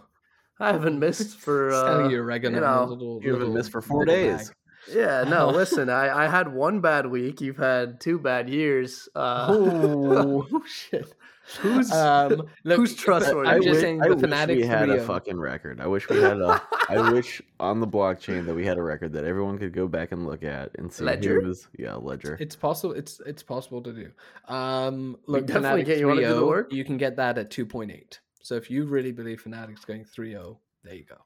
I haven't missed for. Uh, selling you oregano. You, know, little, you haven't little, missed for four days. Bag. Yeah. No. Listen, I, I had one bad week. You've had two bad years. Uh... Oh shit. Who's um, look, who's trustworthy? I'm just saying. I the wish we had three oh. a fucking record. I wish we had a. I wish on the blockchain that we had a record that everyone could go back and look at and see. Ledger, was, yeah, ledger. It's, it's possible. It's it's possible to do. Um, look, we definitely Fnatic get you want to do the work. You can get that at two point eight. So if you really believe Fnatic's going three zero, there you go,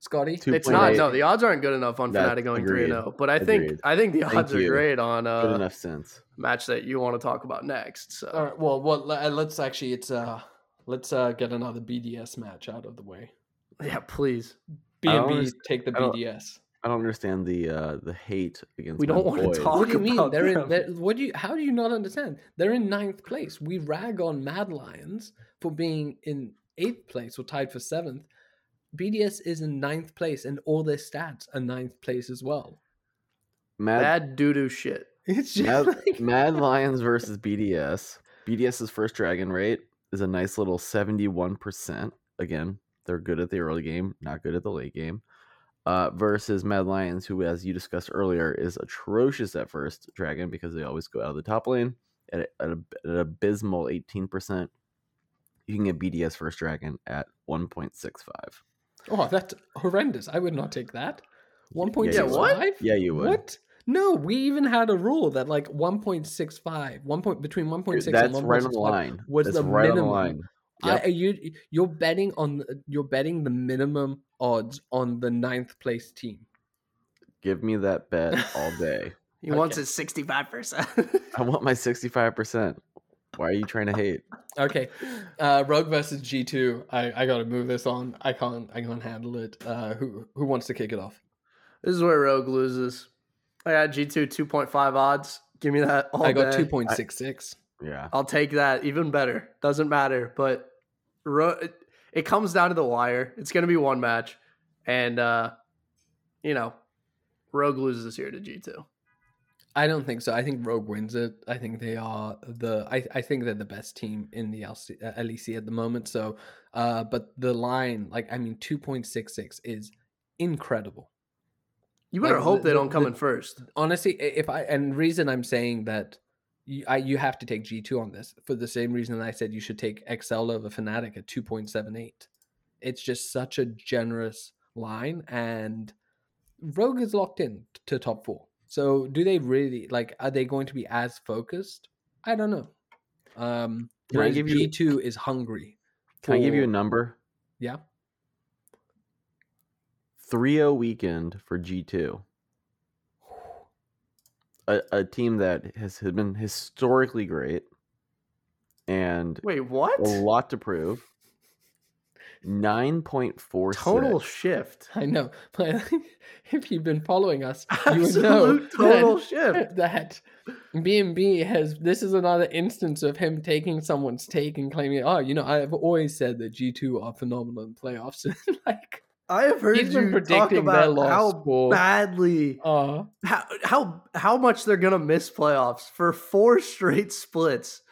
Scotty. two. It's not. No, the odds aren't good enough on Fnatic going three zero. But I think agreed. I think the odds Thank are you. great on. Uh, good enough sense. Match that you want to talk about next. So. All right. Well, well, let's actually it's uh let's uh get another B D S match out of the way. Yeah, please. B and B take the B D S. I don't understand the uh the hate against. We don't want boys. to talk. What do you mean? About they're them. in. They're, what do you? How do you not understand? They're in ninth place. We rag on Mad Lions for being in eighth place or tied for seventh. B D S is in ninth place, and all their stats are ninth place as well. Mad, Mad doo doo shit. It's just Mad, like... Mad Lions versus B D S. BDS's first dragon rate is a nice little seventy-one percent. Again, they're good at the early game, not good at the late game. Uh, versus Mad Lions, who, as you discussed earlier, is atrocious at first dragon because they always go out of the top lane at, at, a, at an abysmal eighteen percent. You can get B D S first dragon at one point six five. Oh, that's horrendous. I would not take that. one point six five? Yeah, what? Yeah, you would. What? No, we even had a rule that like one point six five, one point between one point six Dude, and one point six five right on the line. was that's the right minimum. On the line. Yep. I, are you you're betting on you're betting the minimum odds on the ninth place team. Give me that bet all day. He okay. wants his sixty-five percent. I want my sixty-five percent. Why are you trying to hate? Okay, uh, Rogue versus G two. I, I gotta move this on. I can't I can't handle it. Uh, who who wants to kick it off? This is where Rogue loses. I got G two two point five odds. Give me that all I got day. two point six six. I, yeah. I'll take that. Even better. Doesn't matter. But Ro- it, it comes down to the wire. It's going to be one match. And, uh, you know, Rogue loses here to G two. I don't think so. I think Rogue wins it. I think they are the. I, I think they're the best team in the L C, uh, L E C at the moment. So, uh, but the line, like I mean, two point six six is incredible. You better like, hope the, they don't come the, in first. Honestly, if I and reason I'm saying that, you, I you have to take G two on this for the same reason that I said you should take X L over Fnatic at two point seven eight. It's just such a generous line, and Rogue is locked in to top four. So do they really, like, are they going to be as focused? I don't know. Um, can I give G two you, is hungry. For, can I give you a number? Yeah. three oh weekend for G two. A, a team that has been historically great. And wait, what? A lot to prove. nine point four total shift. I know. If you've been following us, absolute you would know total that, shift. That B M B has, this is another instance of him taking someone's take and claiming, oh, you know, I've always said that G two are phenomenal in playoffs. Like, I have heard he's been you talk about how score. badly, uh, how, how how much they're going to miss playoffs for four straight splits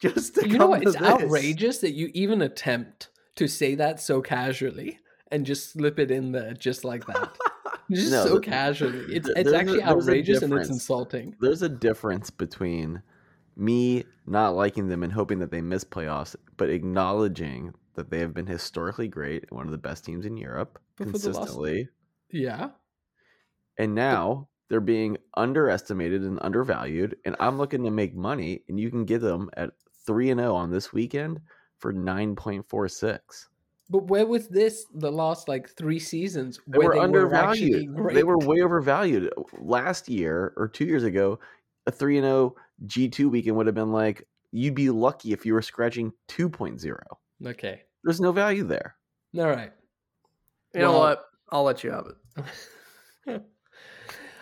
just to you come know what? to It's this. Outrageous that you even attempt to say that so casually and just slip it in there just like that. Just no, so casually. It's it's actually a, outrageous and it's insulting. There's a difference between me not liking them and hoping that they miss playoffs, but acknowledging that they have been historically great, one of the best teams in Europe, but consistently. Last... Yeah. And now but... they're being underestimated and undervalued, and I'm looking to make money, and you can get them at three and oh on this weekend for nine point four six. But where was this the last like three seasons they where were they undervalued? Were they were way overvalued. Last year or two years ago, a three and oh G two weekend would have been like, you'd be lucky if you were scratching two point oh. Okay. There's no value there. All right. You well, know what? I'll let you have it.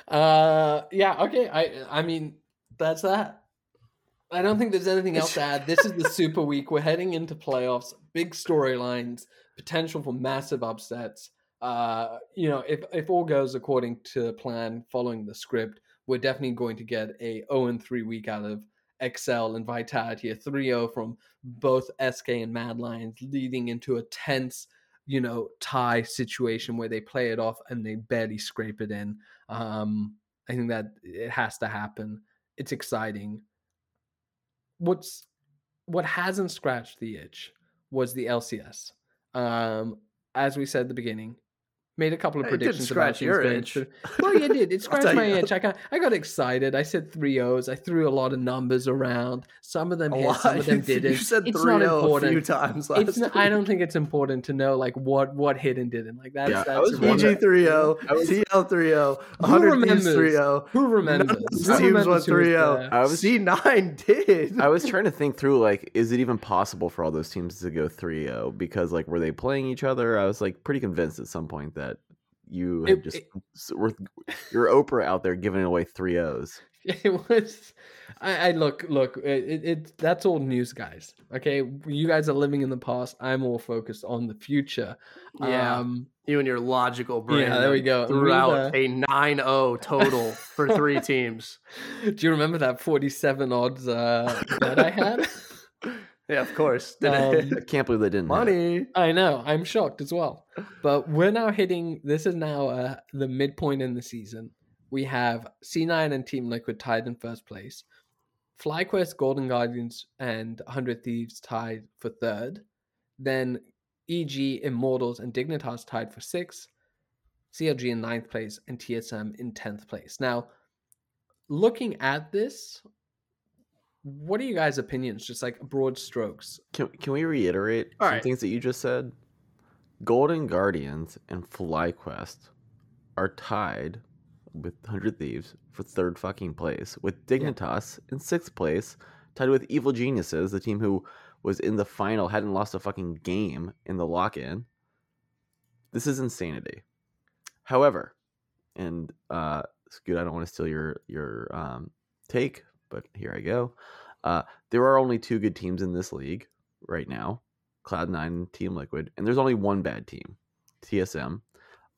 uh, yeah, okay. I I mean, that's that. I don't think there's anything else to add. This is the super week. We're heading into playoffs. Big storylines. Potential for massive upsets. Uh, you know, if if all goes according to plan, following the script, we're definitely going to get a oh and three week out of X L and Vitality. A three oh from both S K and Mad Lions, leading into a tense, you know, tie situation where they play it off and they barely scrape it in. Um, I think that it has to happen. It's exciting. What's what hasn't scratched the itch was the L C S. Um, as we said at the beginning, made a couple of predictions about your itch. Well, yeah, it did. It scratched my itch. I got, I got excited. I said three O's. I threw a lot of numbers around. Some of them hit, some of them didn't. You said three O a few times last it's not, week. I don't think it's important to know like what what hit and didn't. Like that's yeah, that's E G three O, T L three O, Hundred Thieves three O. Who remembers? Teams went three O. C nine did. I was trying to think through like, is it even possible for all those teams to go three O? Because like, were they playing each other? I was like pretty convinced at some point that. You it, just it, were, you're Oprah out there giving away three O's. It was, I, I look, look, it, it that's all news, guys. Okay, you guys are living in the past. I'm all focused on the future. Yeah, um, you and your logical brain. Yeah, there we go. Throughout a nine oh total for three teams. Do you remember that forty-seven odds uh, that I had? Yeah, of course. Um, I can't believe they didn't. Money. I know. I'm shocked as well. But we're now hitting. This is now uh, the midpoint in the season. We have C nine and Team Liquid tied in first place. FlyQuest, Golden Guardians, and Hundred Thieves tied for third. Then E G, Immortals, and Dignitas tied for sixth. C L G in ninth place, and T S M in tenth place. Now, looking at this. What are you guys' opinions? Just like broad strokes. Can can we reiterate All some right. things that you just said? Golden Guardians and FlyQuest are tied with Hundred Thieves for third fucking place, with Dignitas yeah. in sixth place, tied with Evil Geniuses, the team who was in the final, hadn't lost a fucking game in the lock-in. This is insanity. However, and uh, Scoot, I don't want to steal your your um, take. But here I go. Uh, there are only two good teams in this league right now, Cloud nine and Team Liquid, and there's only one bad team, T S M.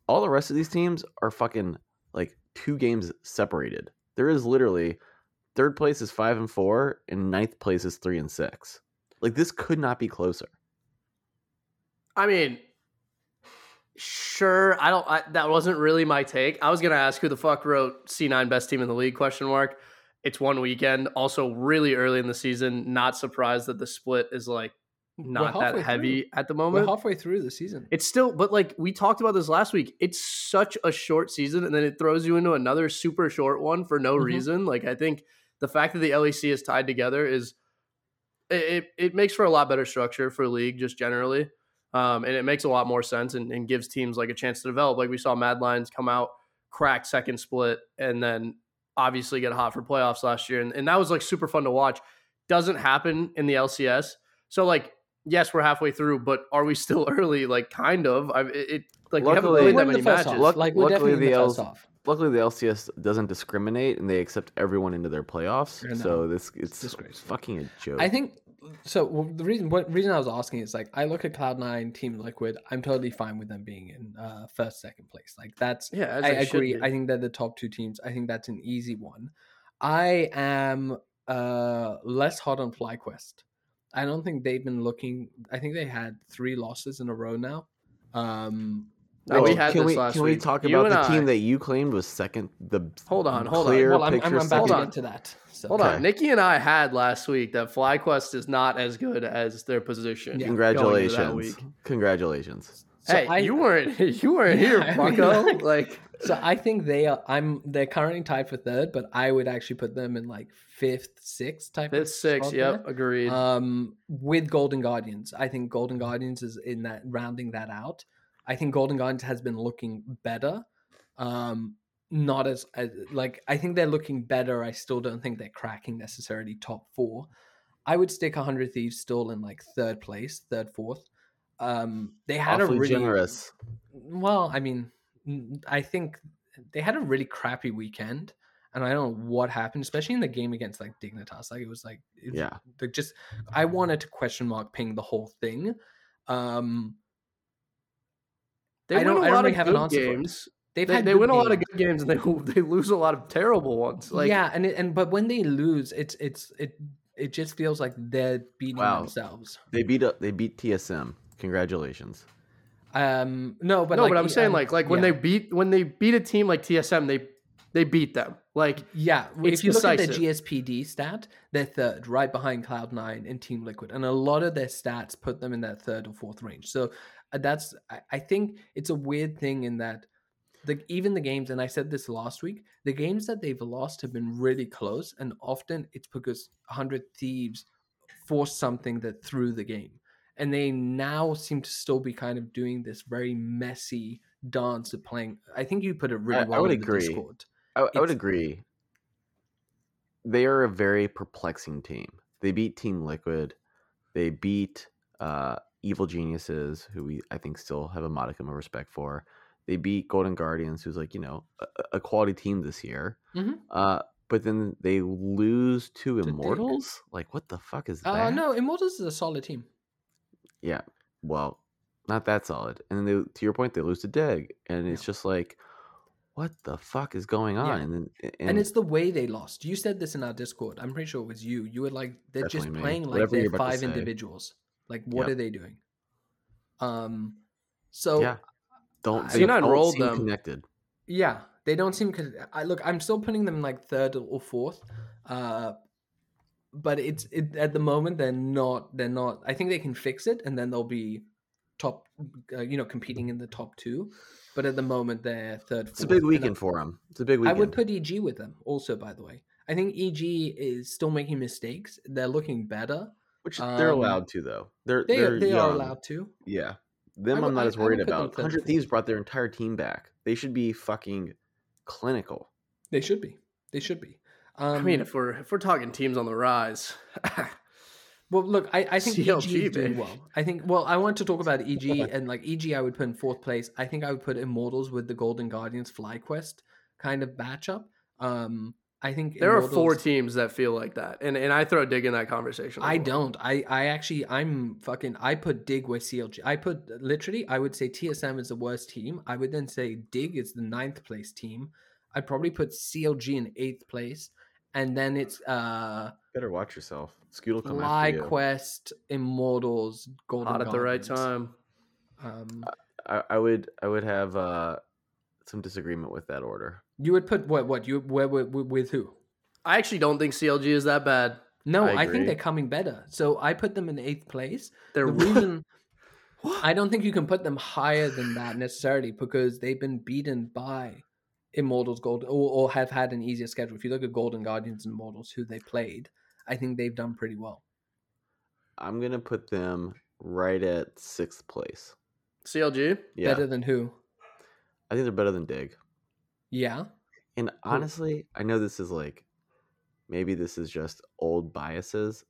All the rest of these teams are fucking like two games separated. There is literally third place is five and four, and ninth place is three and six. Like, this could not be closer. I mean, sure. I don't. I, that wasn't really my take. I was gonna ask who the fuck wrote C nine best team in the league? Question mark. It's one weekend. Also, really early in the season. Not surprised that the split is like not that heavy through. At the moment. We're halfway through the season. It's still, but like we talked about this last week. It's such a short season, and then it throws you into another super short one for no mm-hmm. reason. Like, I think the fact that the L E C is tied together is it. It makes for a lot better structure for league just generally. Um, and it makes a lot more sense and, and gives teams like a chance to develop. Like we saw Mad Lions come out, crack second split, and then obviously get hot for playoffs last year. And, and that was like super fun to watch. Doesn't happen in the L C S. So like, yes, we're halfway through, but are we still early? Like kind of. I've, it, it like luckily, we haven't played that many matches. Luck, like, luckily, the L- luckily the L C S doesn't discriminate and they accept everyone into their playoffs. So this it's, it's so fucking a joke. I think. So the reason what reason I was asking is like I look at Cloud nine, Team Liquid. I'm totally fine with them being in uh, first, second place. Like that's yeah, I agree. I think they're the top two teams. I think that's an easy one. I am uh, less hot on FlyQuest. I don't think they've been looking. I think they had three losses in a row now. Um, no, we had can this we, last can week. we talk you about the I... team that you claimed was second? The hold on, hold on. Well, I'm, I'm back into that. So. Hold okay. on. Nikki and I had last week that FlyQuest is not as good as their position. Yeah. Congratulations. Congratulations. So hey, I, you weren't you weren't yeah, here, Bucko. I mean, like, like so I think they are I'm they're currently tied for third, but I would actually put them in like fifth, sixth type fifth, of sixth, yep, there. agreed. Um with Golden Guardians. I think Golden Guardians is in that rounding that out. I think Golden Guardians has been looking better. Um, not as, as like I think they're looking better. I still don't think they're cracking necessarily top four. I would stick Hundred Thieves still in like third place, third, fourth. Um, they had Awfully a really generous. Well, I mean, I think they had a really crappy weekend, and I don't know what happened, especially in the game against like Dignitas. Like it was like it, yeah, like just I wanted to question mark ping the whole thing. Um, They I don't, win a I lot don't really of have good an answer games. For They've they had they win games. a lot of good games and they they lose a lot of terrible ones. Like yeah, and it, and but when they lose, it's it's it it just feels like they're beating wow. themselves. They beat up they beat T S M. Congratulations. Um, no, but no, like, but I'm saying uh, like like when yeah. they beat when they beat a team like T S M, they they beat them. Like yeah, it's if you decisive. Look at the G S P D stat, they're third, right behind Cloud nine and Team Liquid, and a lot of their stats put them in that third or fourth range. So. That's I think it's a weird thing in that the even the games, and I said this last week, the games that they've lost have been really close, and often it's because Hundred Thieves forced something that threw the game, and they now seem to still be kind of doing this very messy dance of playing. I think you put it really I, well I would in agree. The Discord. I, I would agree. They are a very perplexing team. They beat Team Liquid. They beat. Uh, Evil Geniuses, who we I think still have a modicum of respect for. They beat Golden Guardians, who's like, you know, a, a quality team this year. Mm-hmm. Uh, but then they lose to Immortals? Like, what the fuck is uh, that? No, Immortals is a solid team. Yeah, well, not that solid. And then they, to your point, they lose to Dig. And yeah. it's just like, what the fuck is going on? Yeah. And, then, and, and it's the way they lost. You said this in our Discord. I'm pretty sure it was you. You were like, they're just playing me. like Whatever they're five individuals. Like, what yep. are they doing? Um, so yeah. don't they don't roll seem them. connected. Yeah, they don't seem. I look, I'm still putting them like third or fourth, uh, but it's it, at the moment they're not. They're not. I think they can fix it, and then they'll be top. Uh, you know, competing in the top two, but at the moment they're third. It's fourth, a big weekend for them. It's a big weekend. I would put E G with them also. By the way, I think E G is still making mistakes. They're looking better. Which they're um, allowed to, though. They're, they they're they are allowed to. Yeah. Them I'm not I, as worried about. Hundred Thieves brought their entire team back. They should be fucking clinical. They should be. They should be. Um, I mean, if we're if we're talking teams on the rise. Well, look, I, I think C L G is doing well. I think, well, I want to talk about E G, and like E G I would put in fourth place. I think I would put Immortals with the Golden Guardians FlyQuest kind of matchup. Um I think there Immortals, are four teams that feel like that, and and I throw Dig in that conversation. I don't. I, I actually I'm fucking. I put Dig with C L G. I put literally. I would say T S M is the worst team. I would then say Dig is the ninth place team. I'd probably put C L G in eighth place, and then it's uh better watch yourself. Scoot will come after you. FlyQuest, Immortals, Golden Guardians. Hot at the right time. Um, I, I would I would have uh, some disagreement with that order. You would put what what you where, where, with who? I actually don't think C L G is that bad. No, I, I think they're coming better. So I put them in eighth place. The reason I don't think you can put them higher than that necessarily, because they've been beaten by Immortals, Gold, or, or have had an easier schedule. If you look at Golden Guardians and Immortals, who they played, I think they've done pretty well. I'm gonna put them right at sixth place. C L G? Yeah. Better than who? I think they're better than Dig. Yeah. And honestly, I know this is like, maybe this is just old biases.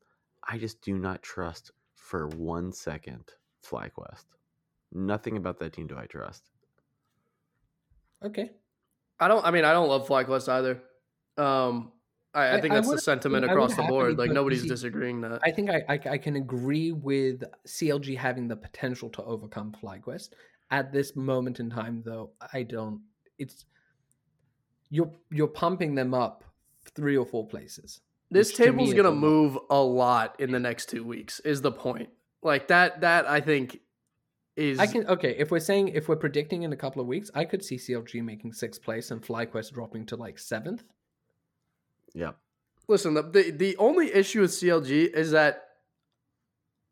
I just do not trust for one second FlyQuest. Nothing about that team do I trust. Okay. I don't, I mean, I don't love FlyQuest either. Um, I, I think I, that's I the sentiment I across the board. Like, nobody's see, disagreeing that. I think I, I I can agree with C L G having the potential to overcome FlyQuest. At this moment in time, though, I don't. It's you're you're pumping them up three or four places. This table's gonna move a lot in the next two weeks. Is the point? Like that? That I think is. I can okay. If we're saying if we're predicting in a couple of weeks, I could see C L G making sixth place and FlyQuest dropping to like seventh. Yeah. Listen, the, the the only issue with C L G is that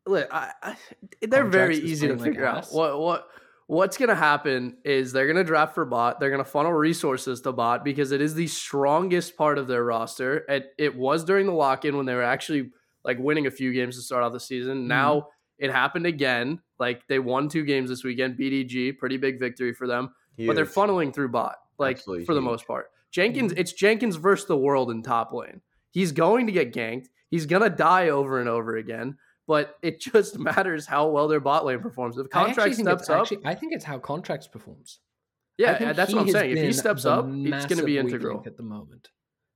look, I, I, they're Contracts very easy to figure like out. What what what's gonna happen is they're gonna draft for bot. They're gonna funnel resources to bot because it is the strongest part of their roster. It it was during the lock-in when they were actually like winning a few games to start off the season. Mm-hmm. Now it happened again. Like they won two games this weekend. B D G, pretty big victory for them. Huge. But they're funneling through bot, like Absolutely for huge. the most part. Jenkins, it's Jenkins versus the world in top lane. He's going to get ganked. He's going to die over and over again, but it just matters how well their bot lane performs. If Contract steps up... Actually, I think it's how Contracts performs. Yeah, that's what I'm saying. If he steps up, it's going to be integral. At the moment.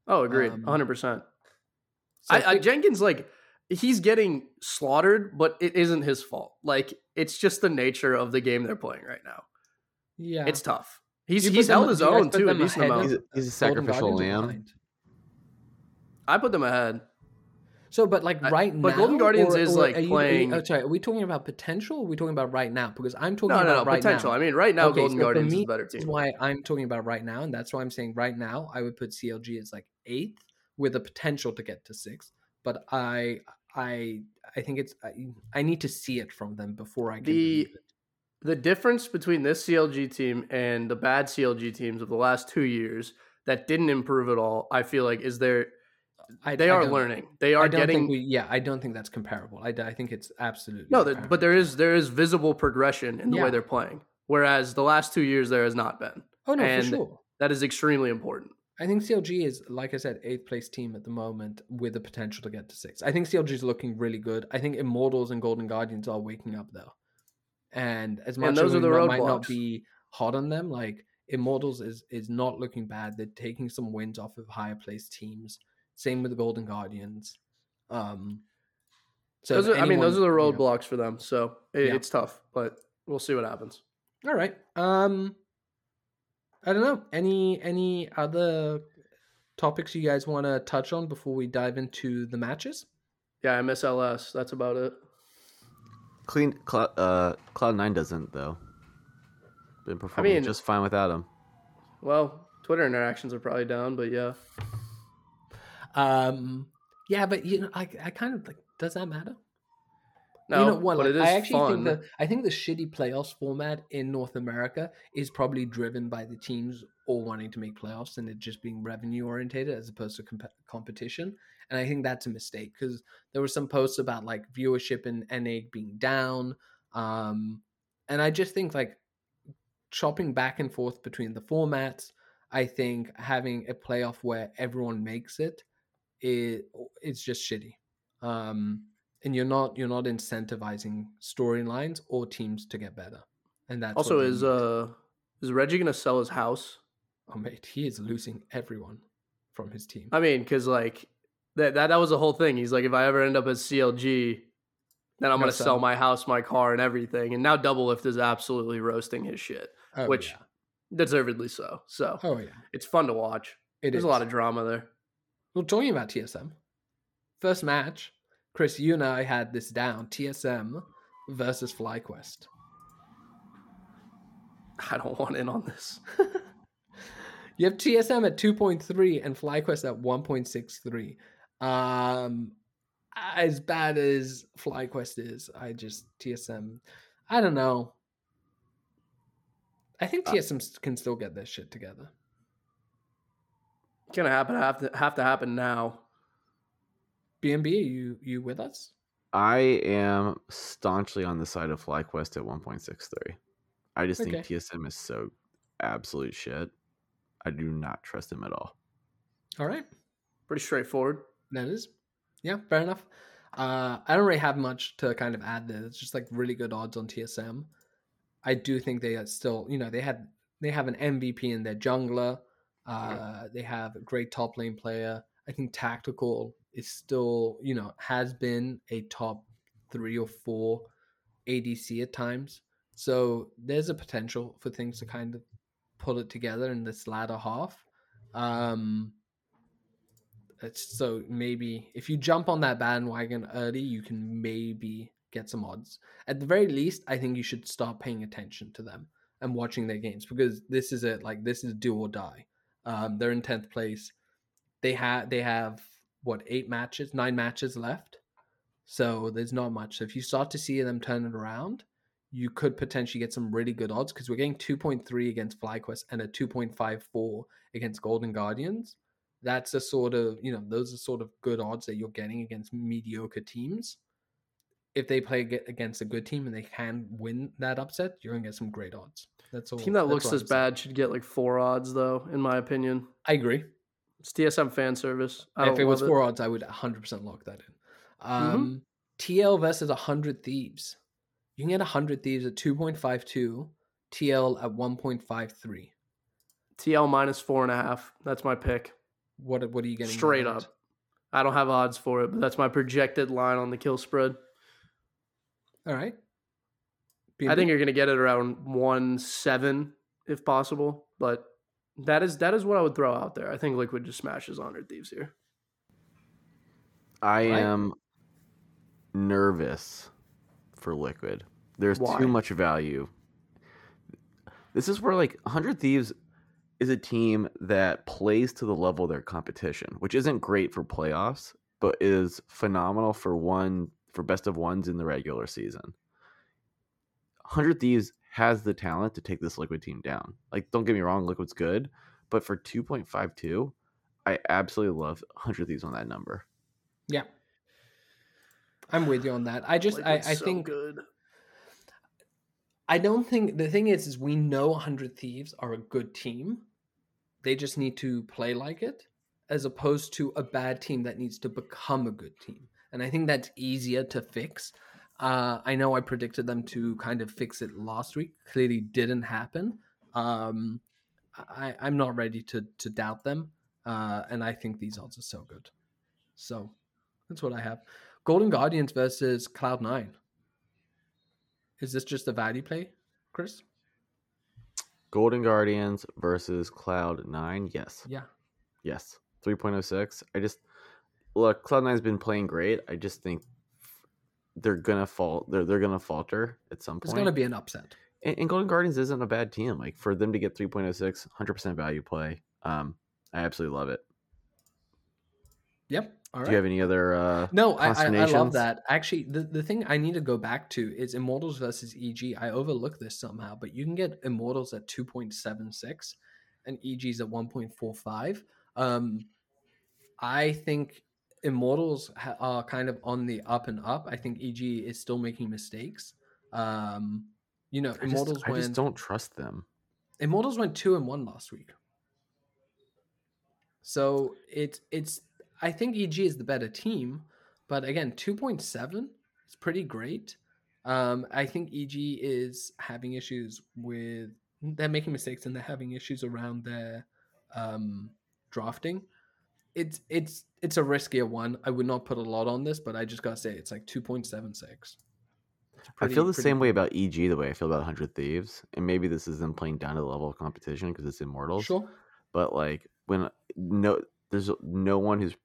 Oh, agreed. Um, one hundred percent. So I, I, I Jenkins, like, he's getting slaughtered, but it isn't his fault. Like, it's just the nature of the game they're playing right now. Yeah. It's tough. He's he's held his own too at least amount. He's a, he's a sacrificial lamb. I put them ahead. So, but like right I, now, but Golden Guardians or, is or like you, playing. Oh, sorry, are we talking about potential? Or are we talking about right now? Because I'm talking no, about no, no, right potential. now. I mean, right now, okay, Golden so Guardians me, is a better team. That's why I'm talking about right now, and that's why I'm saying right now I would put C L G as like eighth with the potential to get to sixth. But I I I think it's I, I need to see it from them before I can. The, The difference between this C L G team and the bad C L G teams of the last two years that didn't improve at all, I feel like, is they're I, they I are learning. They are I don't getting. Think we, yeah, I don't think that's comparable. I, I think it's absolutely no, there, but there is there is visible progression in the yeah. way they're playing, whereas the last two years there has not been. Oh no, and for sure. That is extremely important. I think C L G is, like I said, eighth place team at the moment with the potential to get to sixth. I think C L G is looking really good. I think Immortals and Golden Guardians are waking up though. And as much and those as we might blocks. not be hot on them, like Immortals is is not looking bad. They're taking some wins off of higher placed teams. Same with the Golden Guardians. Um, so those are, anyone, I mean, those are the roadblocks you know, for them. So it, yeah. it's tough, but we'll see what happens. All right. Um, I don't know. Any any other topics you guys want to touch on before we dive into the matches? Yeah, M S L S. That's about it. Clean cloud, uh, Cloud nine doesn't though. Been performing I mean, just fine without him. Well, Twitter interactions are probably down, but yeah. Um, yeah, but you know, I, I kind of like. Does that matter? No, you know what? But like, it is I actually fun. think the I think the shitty playoffs format in North America is probably driven by the teams all wanting to make playoffs and it just being revenue orientated as opposed to comp- competition. And I think that's a mistake because there were some posts about like viewership in N A being down. Um, and I just think like chopping back and forth between the formats, I think having a playoff where everyone makes it, it it's just shitty. Um, and you're not you're not incentivizing storylines or teams to get better. And that's also is uh, is Reggie gonna sell his house? Oh mate, he is losing everyone from his team. I mean, because like. That, that that was the whole thing. He's like, if I ever end up at C L G, then I'm going to sell my house, my car, and everything. And now Doublelift is absolutely roasting his shit, oh, which yeah. Deservedly so. So oh, yeah. It's fun to watch. It There's is. a lot of drama there. Well, talking about T S M, first match, Chris, you and I had this down, T S M versus FlyQuest. I don't want in on this. You have T S M at two point three and FlyQuest at one point six three. Um, as bad as FlyQuest is, I just, T S M, I don't know. I think T S M uh, can still get this shit together. It's gonna happen. Have to have to happen now. B M B, are you you with us? I am staunchly on the side of FlyQuest at one point six three. I just okay. think T S M is so absolute shit. I do not trust him at all. All right, pretty straightforward. That is, yeah, fair enough. Uh, I don't really have much to kind of add there. It's just like really good odds on T S M. I do think they are still, you know, they had they have an M V P in their jungler. Uh, yeah. They have a great top lane player. I think Tactical is still, you know, has been a top three or four A D C at times. So there's a potential for things to kind of pull it together in this latter half. Um, it's, so maybe if you jump on that bandwagon early, you can maybe get some odds. At the very least, I think you should start paying attention to them and watching their games, because this is it. Like, this is do or die. Um, they're in tenth place. They have they have what eight matches, nine matches left. So there's not much. So if you start to see them turn it around, you could potentially get some really good odds, because we're getting two point three against FlyQuest and a two point five four against Golden Guardians. That's a sort of, you know, those are sort of good odds that you're getting against mediocre teams. If they play against a good team and they can win that upset, you're going to get some great odds. That's all. Team that looks this bad should get like four odds, though, in my opinion. I agree. It's T S M fan service. I if it was four it. odds, I would one hundred percent lock that in. Um, mm-hmm. T L versus Hundred Thieves. You can get Hundred Thieves at two point five two, T L at one point five three. T L minus four and a half. That's my pick. What, what are you getting? Straight up. I don't have odds for it, but that's my projected line on the kill spread. All right. B and B. I think you're going to get it around one seven if possible, but that is that is what I would throw out there. I think Liquid just smashes Hundred Thieves here. I right. am nervous for Liquid. There's Why? too much value. This is where like Hundred Thieves is a team that plays to the level of their competition, which isn't great for playoffs, but is phenomenal for one. for best of ones in the regular season. Hundred Thieves has the talent to take this Liquid team down. Like, don't get me wrong, Liquid's good, but for two point five two, I absolutely love Hundred Thieves on that number. Yeah. I'm with you on that. I just, Liquid's I, I so think, good. I don't think, the thing is, is we know Hundred Thieves are a good team. They just need to play like it, as opposed to a bad team that needs to become a good team. And I think that's easier to fix. Uh, I know I predicted them to kind of fix it last week. Clearly didn't happen. Um, I, I'm not ready to to doubt them. Uh, and I think these odds are so good. So that's what I have. Golden Guardians versus Cloud nine. Is this just a value play, Chris? Golden Guardians versus Cloud nine. Yes. Yeah. Yes. three point oh six. I just... Look, Cloud nine's been playing great. I just think they're gonna fall. They're they're gonna falter at some point. It's gonna be an upset. And, and Golden Guardians isn't a bad team. Like, for them to get three point oh six, one hundred percent value play. Um, I absolutely love it. Yep. All right. Do you have any other? Uh, no, I, I I love that. Actually, the the thing I need to go back to is Immortals versus E G. I overlooked this somehow, but you can get Immortals at two point seven six, and E G's at one point four five. Um, I think Immortals are kind of on the up and up. I think E G is still making mistakes. Um, you know, I Immortals just, I went, just don't trust them. Immortals went two and one last week. So it's it's I think E G is the better team, but again, two point seven is pretty great. Um, I think E G is having issues with they're making mistakes and they're having issues around their um, drafting. It's it's it's a riskier one. I would not put a lot on this, but I just gotta say it's like two point seven six. I feel the pretty... same way about E G the way I feel about Hundred Thieves, and maybe this is them playing down to the level of competition because it's Immortals. Sure, but like when no, there's no one who's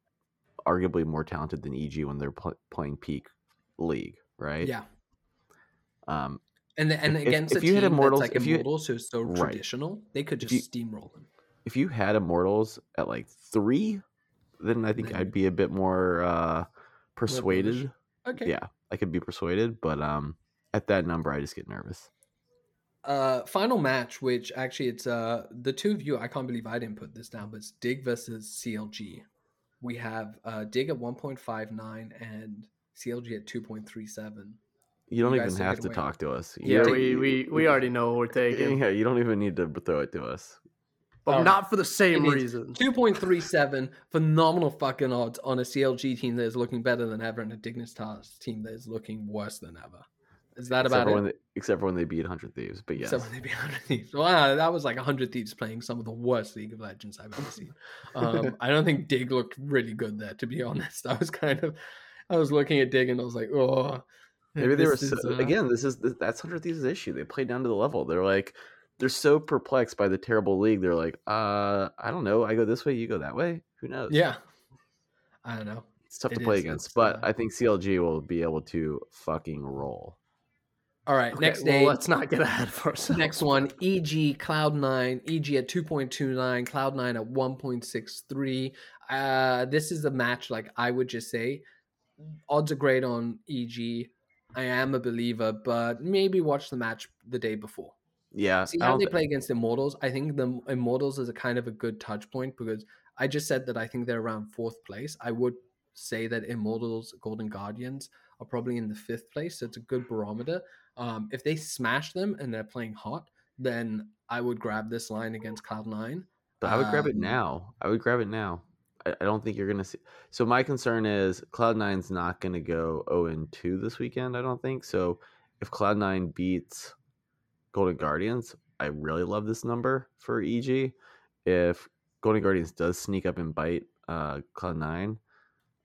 arguably more talented than E G when they're pl- playing peak league, right? Yeah. Um, and the, and if, against if, a if team you had Immortals, that's like if Immortals you, who's so right. traditional, they could just you, steamroll them. If you had Immortals at like three, then I think then, I'd be a bit more uh, persuaded. Okay. Yeah, I could be persuaded, but um, at that number, I just get nervous. Uh, final match, which actually it's uh the two of you. I can't believe I didn't put this down, but it's Dig versus C L G. We have uh, Dig at one point five nine and C L G at two point three seven. You don't you even have to away. talk to us. You yeah, take, we, we, we already know we're taking. Yeah, you don't even need to throw it to us. But oh, not for the same reason. two point three seven, phenomenal fucking odds on a C L G team that is looking better than ever and a Dignitas team that is looking worse than ever. Is that except about for it? They, except for when they beat Hundred Thieves, but yes. Except when they beat Hundred Thieves. Wow, that was like Hundred Thieves playing some of the worst League of Legends I've ever seen. Um, I don't think Dig looked really good there, to be honest. I was kind of, I was looking at Dig and I was like, oh. Maybe they were is, so, uh... again. This is that's Hundred Thieves' issue. They play down to the level. They're like, they're so perplexed by the terrible league. They're like, uh, I don't know. I go this way, you go that way. Who knows? Yeah, I don't know. It's tough it to play is, against, but uh... I think C L G will be able to fucking roll. All right, okay, next day. Well, let's not get ahead of ourselves. Next one, E G, Cloud nine, E G at two point two nine, Cloud nine at one point six three. Uh, this is a match, like I would just say, odds are great on E G. I am a believer, but maybe watch the match the day before. Yeah. See how they play against Immortals. I think the Immortals is a kind of a good touch point because I just said that I think they're around fourth place. I would say that Immortals, Golden Guardians are probably in the fifth place, so it's a good barometer. Um, if they smash them and they're playing hot, then I would grab this line against Cloud nine. But I would um, grab it now. I would grab it now. I, I don't think you're going to see. So my concern is Cloud nine's not going to go oh and two this weekend, I don't think. So if Cloud nine beats Golden Guardians, I really love this number for E G. If Golden Guardians does sneak up and bite uh, Cloud nine,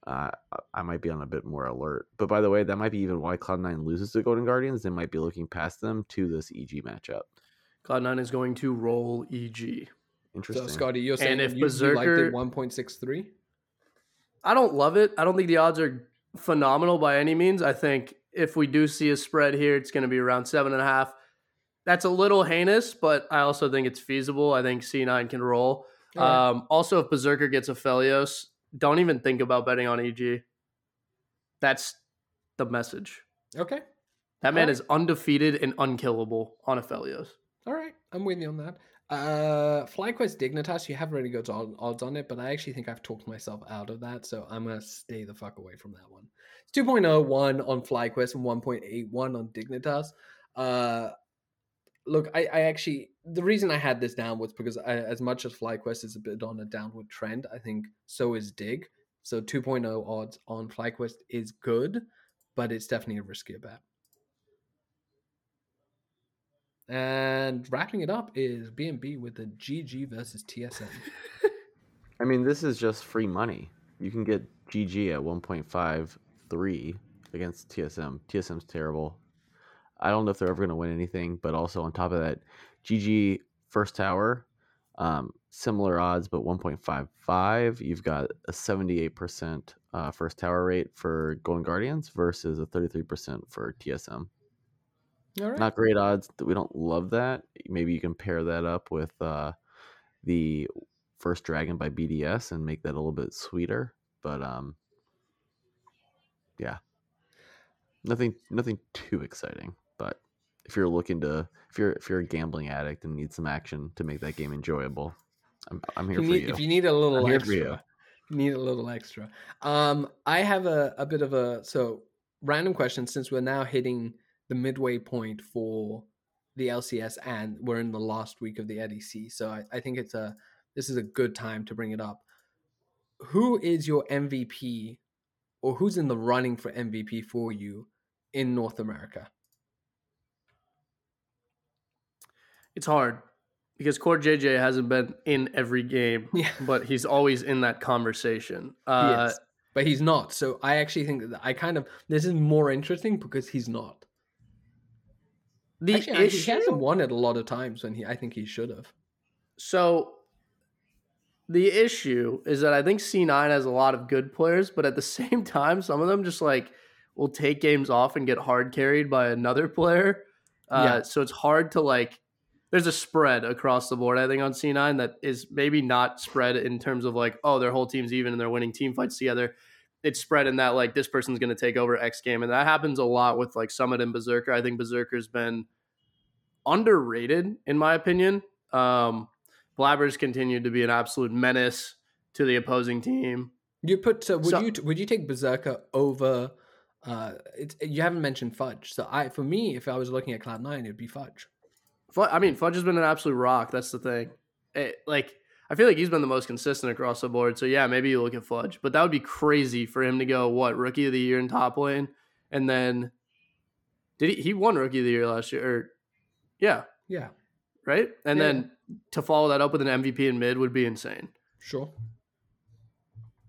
Uh, I might be on a bit more alert. But by the way, that might be even why Cloud nine loses to Golden Guardians. They might be looking past them to this E G matchup. Cloud nine is going to roll E G. Interesting. So, Scotty, you're saying and if you, Berserker, you liked it one point six three? I don't love it. I don't think the odds are phenomenal by any means. I think if we do see a spread here, it's going to be around seven point five. That's a little heinous, but I also think it's feasible. I think C nine can roll. Right. Um, also, if Berserker gets a Felios, don't even think about betting on E G. That's the message. Okay. That man right. is undefeated and unkillable on a Felios. All right. I'm with you on that. Uh, FlyQuest Dignitas, you have really good odds on it, but I actually think I've talked myself out of that, so I'm going to stay the fuck away from that one. It's two point oh one on FlyQuest and one point eight one on Dignitas. Uh, look, I, I actually... The reason I had this down was because I, as much as FlyQuest is a bit on a downward trend, I think so is Dig. So two point oh odds on FlyQuest is good, but it's definitely a riskier bet. And wrapping it up is B and B with the G G versus T S M. I mean, this is just free money. You can get G G at one point five three against T S M. T S M's terrible. I don't know if they're ever going to win anything, but also on top of that, G G first tower, um, similar odds, but one point five five. You've got a seventy-eight percent uh, first tower rate for Golden Guardians versus a thirty-three percent for T S M. All right. Not great odds. We don't love that. Maybe you can pair that up with uh, the first dragon by B D S and make that a little bit sweeter. But um, yeah, nothing, nothing too exciting, but. If you're looking to, if you're if you're a gambling addict and need some action to make that game enjoyable, I'm I'm here you for need, you. If you need a little I'm extra, you. you need a little extra. Um, I have a, a bit of a so random question since we're now hitting the midway point for the L C S and we're in the last week of the L E C, so I, I think it's a this is a good time to bring it up. Who is your M V P, or who's in the running for M V P for you in North America? It's hard because Core J J hasn't been in every game, yeah. but he's always in that conversation. Uh, he is, but he's not. So I actually think that I kind of, this is more interesting because he's not. The Actually, issue, he hasn't won it a lot of times, and he, I think he should have. So the issue is that I think C nine has a lot of good players, but at the same time, some of them just like will take games off and get hard carried by another player. Uh, yeah. So it's hard to like, there's a spread across the board, I think, on C nine that is maybe not spread in terms of like, oh, their whole team's even and they're winning team fights together. It's spread in that, like, this person's going to take over X game. And that happens a lot with, like, Summit and Berserker. I think Berserker's been underrated, in my opinion. Um, Blabber's continued to be an absolute menace to the opposing team. You put uh, would so, you would you take Berserker over... Uh, it's, you haven't mentioned Fudge. So, I for me, if I was looking at Cloud nine, it would be Fudge. Fudge. I mean, Fudge has been an absolute rock. That's the thing. It, like... I feel like he's been the most consistent across the board. So, yeah, maybe you look at Fudge. But that would be crazy for him to go, what, Rookie of the Year in top lane? And then did he, he won Rookie of the Year last year. Or, yeah. Yeah. Right? And yeah. then to follow that up with an M V P in mid would be insane. Sure.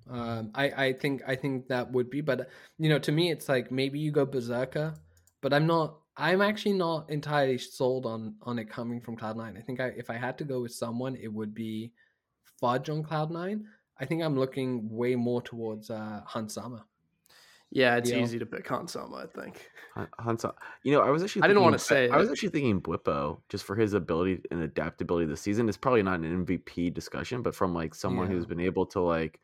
Um, I, I think I think that would be. But, you know, to me, it's like maybe you go Berserker. But I'm not. I'm actually not entirely sold on, on it coming from Cloud nine. I think I, if I had to go with someone, it would be Fudge on Cloud nine. I think I'm looking way more towards uh, Hansama. Yeah, it's T L. Easy to pick Hansama, I think. Hansama. You know, I was actually thinking, I didn't want to say I, I was actually thinking Blippo, just for his ability and adaptability this season. It's probably not an M V P discussion, but from like someone yeah. who's been able to like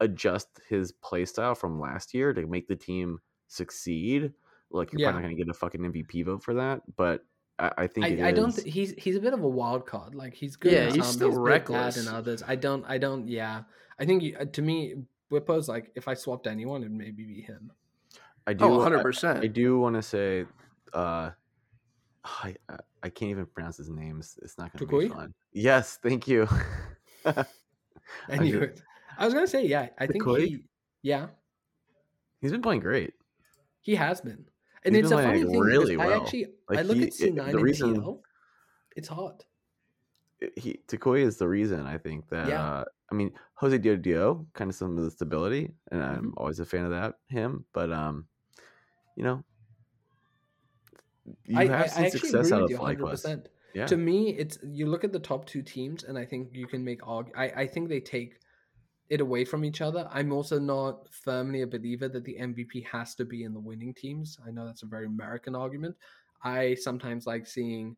adjust his play style from last year to make the team succeed. Like, you're yeah. probably not going to get a fucking M V P vote for that, but I, I think I, it is. I don't. Th- he's he's a bit of a wild card. Like he's good. Yeah, at he's some, still he's reckless. And others, I don't. I don't. Yeah, I think you, to me, Whippo's like if I swapped anyone, it'd maybe be him. I do. one hundred percent. I, I do want to say, uh, I I can't even pronounce his names. It's not going to be fun. Yes, thank you. I knew I it. I was going to say yeah. I think Tukui? he. Yeah. He's been playing great. He has been. And He's it's a funny thing really well. I actually like I look he, at C nine it, the reason, and T L, it's hot. He Tukui is the reason I think that. Yeah. Uh, I mean, Jose Diodio kind of some of the stability, and mm-hmm. I'm always a fan of that him. But um, you know, you I, have I, seen I success out of FlyQuest. Yeah. To me, it's you look at the top two teams, and I think you can make argue. I I think they take it away from each other. I'm also not firmly a believer that the M V P has to be in the winning teams. I know that's a very American argument. I sometimes like seeing,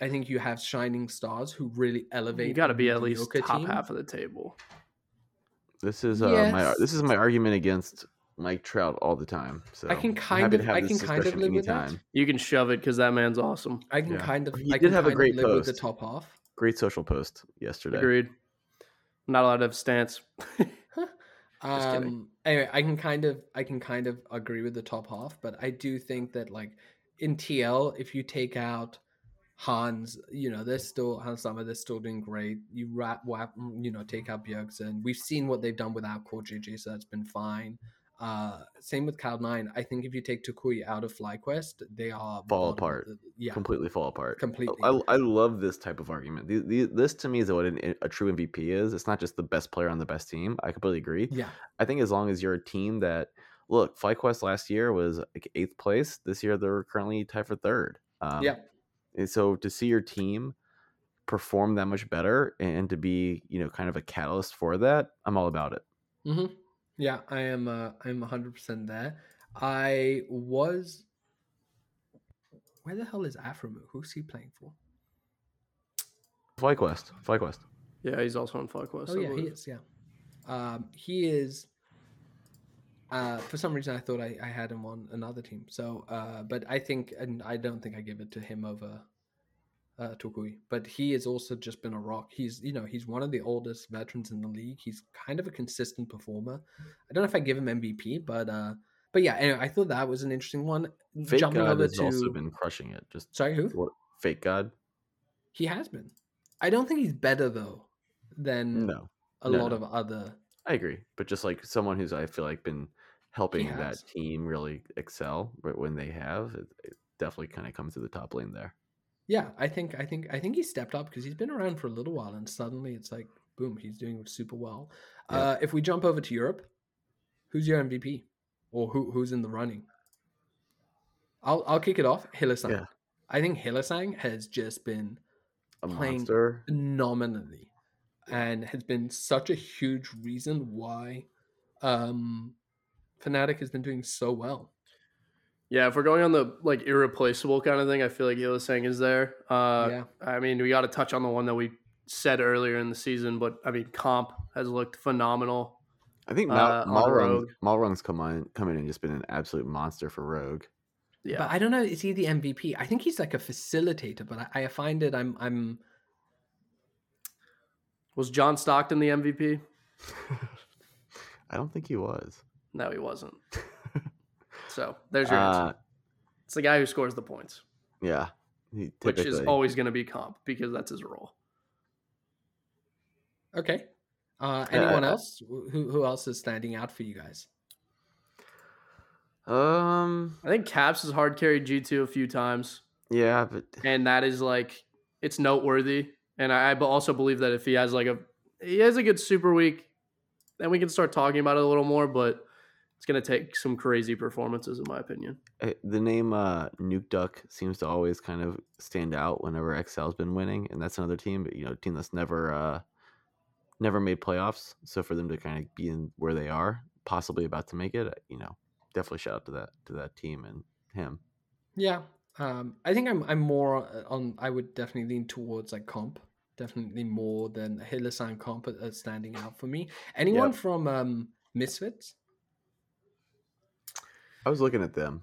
I think you have shining stars who really elevate. You got to be at least top team. half of the table. This is uh, yes. my this is my argument against Mike Trout all the time. So I can kind of I can kind of live anytime. with that. You can shove it because that man's awesome. I can yeah. kind of. He I did have a great live post. With the top half. Great social post yesterday. Agreed. Not allowed to have stance. um, anyway, I can kind of I can kind of agree with the top half, but I do think that like in T L, if you take out Hans, you know they're still Hansama, they're still doing great. You wrap, wrap you know, take out Bjergsen. We've seen what they've done without Core G G, so that's been fine. Uh, same with Cloud nine. I think if you take Tukui out of FlyQuest, they are fall apart. The, yeah, completely fall apart. Completely. I, I love this type of argument. The, the, this to me is what an, a true M V P is. It's not just the best player on the best team. I completely agree. Yeah. I think as long as you're a team that look, FlyQuest last year was like eighth place. This year they're currently tied for third. Um, yeah. And so to see your team perform that much better and to be you know kind of a catalyst for that, I'm all about it. Mm-hmm. Yeah, I am uh, I'm one hundred percent there. I was... Where the hell is Aframu? Who's he playing for? FlyQuest. FlyQuest. Yeah, he's also on FlyQuest. Oh, yeah, he is, yeah. Um, he is... Uh, for some reason, I thought I, I had him on another team. So, uh, but I think... And I don't think I give it to him over uh, Tukui. But he has also just been a rock. He's, you know, he's one of the oldest veterans in the league. He's kind of a consistent performer. I don't know if I give him M V P, but uh, but yeah, anyway, I thought that was an interesting one. Fake Jumping God over has to... also been crushing it. Just sorry, who? Fake God. He has been. I don't think he's better though than no. a no, lot no. of other. I agree, but just like someone who's I feel like been helping that team really excel, but when they have, it, it definitely kind of comes to the top lane there. Yeah, I think I think I think he stepped up because he's been around for a little while, and suddenly it's like, boom, he's doing super well. Yeah. Uh, if we jump over to Europe, who's your M V P, or who who's in the running? I'll I'll kick it off. Hylissang. Yeah. I think Hylissang has just been a playing monster. Phenomenally, and has been such a huge reason why um, Fnatic has been doing so well. Yeah, if we're going on the like irreplaceable kind of thing, I feel like Hylissang is there. Uh, yeah. I mean, we got to touch on the one that we said earlier in the season, but I mean, Comp has looked phenomenal. I think Mal- uh, Malrung, Malrung's come on, come in and just been an absolute monster for Rogue. Yeah, but I don't know. Is he the M V P? I think he's like a facilitator, but I, I find it. I'm. I'm. Was John Stockton the M V P? I don't think he was. No, he wasn't. So there's your uh, answer. It's the guy who scores the points. Yeah, he which is always going to be Comp because that's his role. Okay. Uh, anyone uh, else? Who who else is standing out for you guys? Um, I think Caps has hard carried G two a few times. Yeah, but and that is like it's noteworthy. And I, I also believe that if he has like a he has a good super week, then we can start talking about it a little more. But it's gonna take some crazy performances, in my opinion. The name uh, Nuke Duck seems to always kind of stand out whenever X L's been winning, and that's another team, but you know, a team that's never. Uh, Never made playoffs, so for them to kind of be in where they are, possibly about to make it, you know, definitely shout out to that to that team and him. Yeah, um, I think I'm I'm more on. I would definitely lean towards like Comp, definitely more than Hylissang Comp uh, standing out for me. Anyone yep. from um, Misfits? I was looking at them.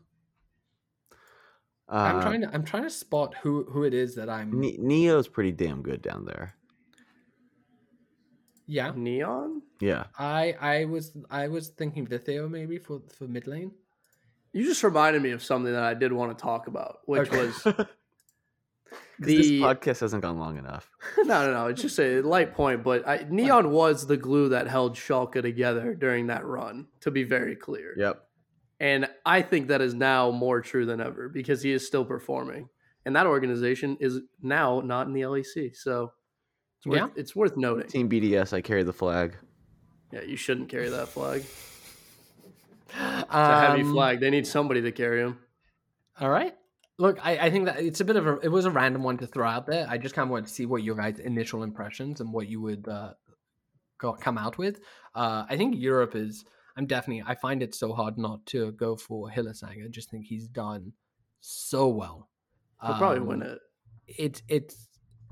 Uh, I'm trying to I'm trying to spot who who it is that I'm. Ne- Neo's pretty damn good down there. Yeah, Neon. Yeah, I, I was I was thinking Litheo maybe for, for mid lane. You just reminded me of something that I did want to talk about, which okay. was the this podcast hasn't gone long enough. no, no, no. It's just a light point, but I, Neon was the glue that held Schalke together during that run. To be very clear. Yep. And I think that is now more true than ever because he is still performing, and that organization is now not in the L E C. So. Worth, yeah, it's worth noting. Team B D S, I carry the flag. Yeah, you shouldn't carry that flag. It's um, a heavy flag. They need somebody to carry them. All right. Look, I, I think that it's a bit of a. It was a random one to throw out there. I just kind of wanted to see what your guys' initial impressions and what you would uh, go, come out with. Uh, I think Europe is. I'm definitely. I find it so hard not to go for Hylissang. I just think he's done so well. He'll um, probably win it. It's it's.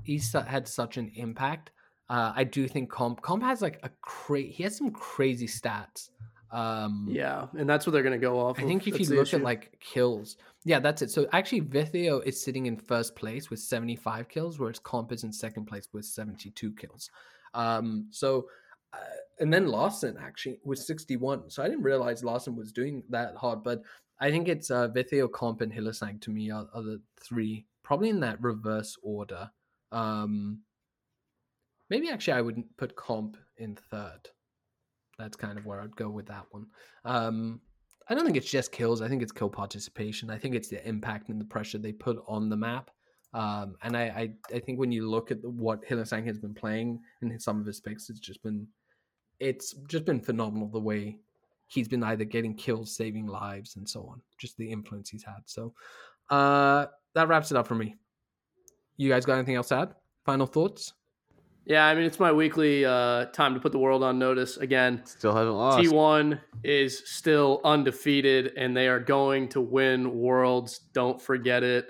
He's had such an impact. Uh, I do think Comp Comp has like a crazy. He has some crazy stats. Um, yeah, and that's what they're gonna go off. I think if you look at like kills, yeah, that's it. So actually, Vitheo is sitting in first place with seventy-five kills, whereas Comp is in second place with seventy-two kills. Um, so, uh, and then Larson actually was sixty-one. So I didn't realize Larson was doing that hard, but I think it's uh, Vitheo, Comp, and Hylissang to me are, are the three probably in that reverse order. Um, maybe actually I wouldn't put Comp in third. That's kind of where I'd go with that one. Um, I don't think it's just kills. I think it's kill participation. I think it's the impact and the pressure they put on the map. Um, and I, I, I think when you look at the, what Hylissang has been playing in some of his picks, it's just been, it's just been phenomenal the way he's been either getting kills, saving lives, and so on. Just the influence he's had. So, uh, that wraps it up for me. You guys got anything else to add? Final thoughts? Yeah, I mean, it's my weekly uh, time to put the world on notice again. Still haven't lost. T one is still undefeated, and they are going to win Worlds. Don't forget it.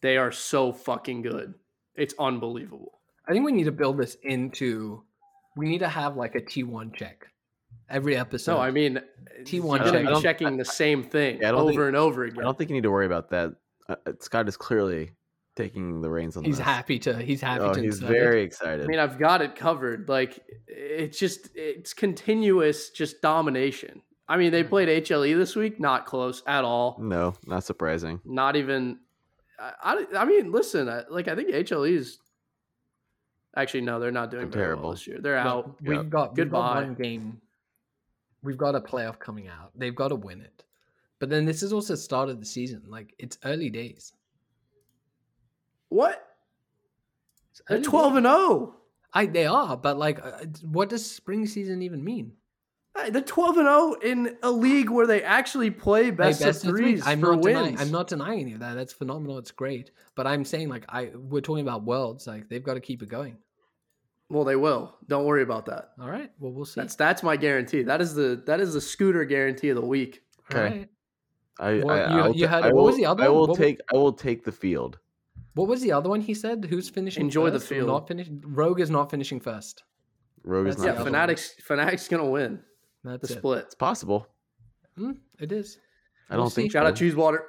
They are so fucking good. It's unbelievable. I think we need to build this into... We need to have, like, a T one check. Every episode. No, I mean... T one check. I'm checking I, the same thing yeah, over think, and over again. I don't think you need to worry about that. Uh, Scott is clearly... taking the reins on he's this. happy to he's happy oh, to he's insert. Very excited. I mean, I've got it covered. Like, it's just it's continuous just domination. I mean, they played H L E this week, not close at all. No, not surprising. Not even I, I, I mean, listen, I, like I think H L E's actually no, they're not doing very well this year. They're out. We've yep. got goodbye. We've got one game. We've got a playoff coming out. They've got to win it. But then this is also the start of the season. Like, it's early days. What? They're twelve and zero. I they are, but like, what does spring season even mean? They're twelve and oh in a league where they actually play best, best of threes I'm for not wins. Denying, I'm not denying any of that. That's phenomenal. It's great. But I'm saying, like, I we're talking about Worlds. Like, they've got to keep it going. Well, they will. Don't worry about that. All right. Well, we'll see. That's that's my guarantee. That is the that is the Scooter guarantee of the week. Okay. All right. I, well, I, you, you heard, I will, what was the other I will one? take I will take the field. What was the other one he said? Who's finishing Enjoy first? Enjoy the field. Not finish, Rogue is not finishing first. Rogue is not. Yeah, Fnatic's, Fnatic's going to win. That's the it. split. It's possible. Mm, it is. I don't we'll think. Shout out, choose water.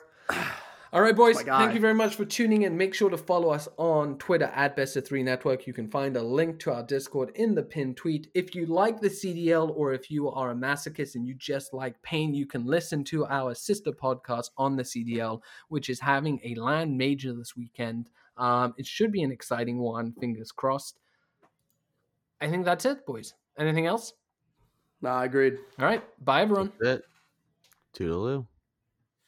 All right, boys. Thank you very much for tuning in. Make sure to follow us on Twitter at Best of Three Network. You can find a link to our Discord in the pinned tweet. If you like the C D L, or if you are a masochist and you just like pain, you can listen to our sister podcast on the C D L, which is having a LAN major this weekend. Um, it should be an exciting one. Fingers crossed. I think that's it, boys. Anything else? Nah, agreed. All right. Bye, everyone. That's it. Toodaloo.